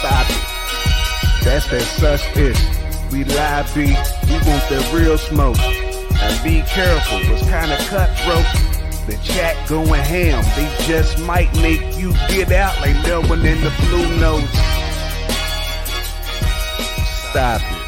Stop it. That's that such ish. We live, B, we want the real smoke. And be careful, it's kinda cutthroat. The chat going ham, they just might make you get out like no one in the blue notes. Stop it.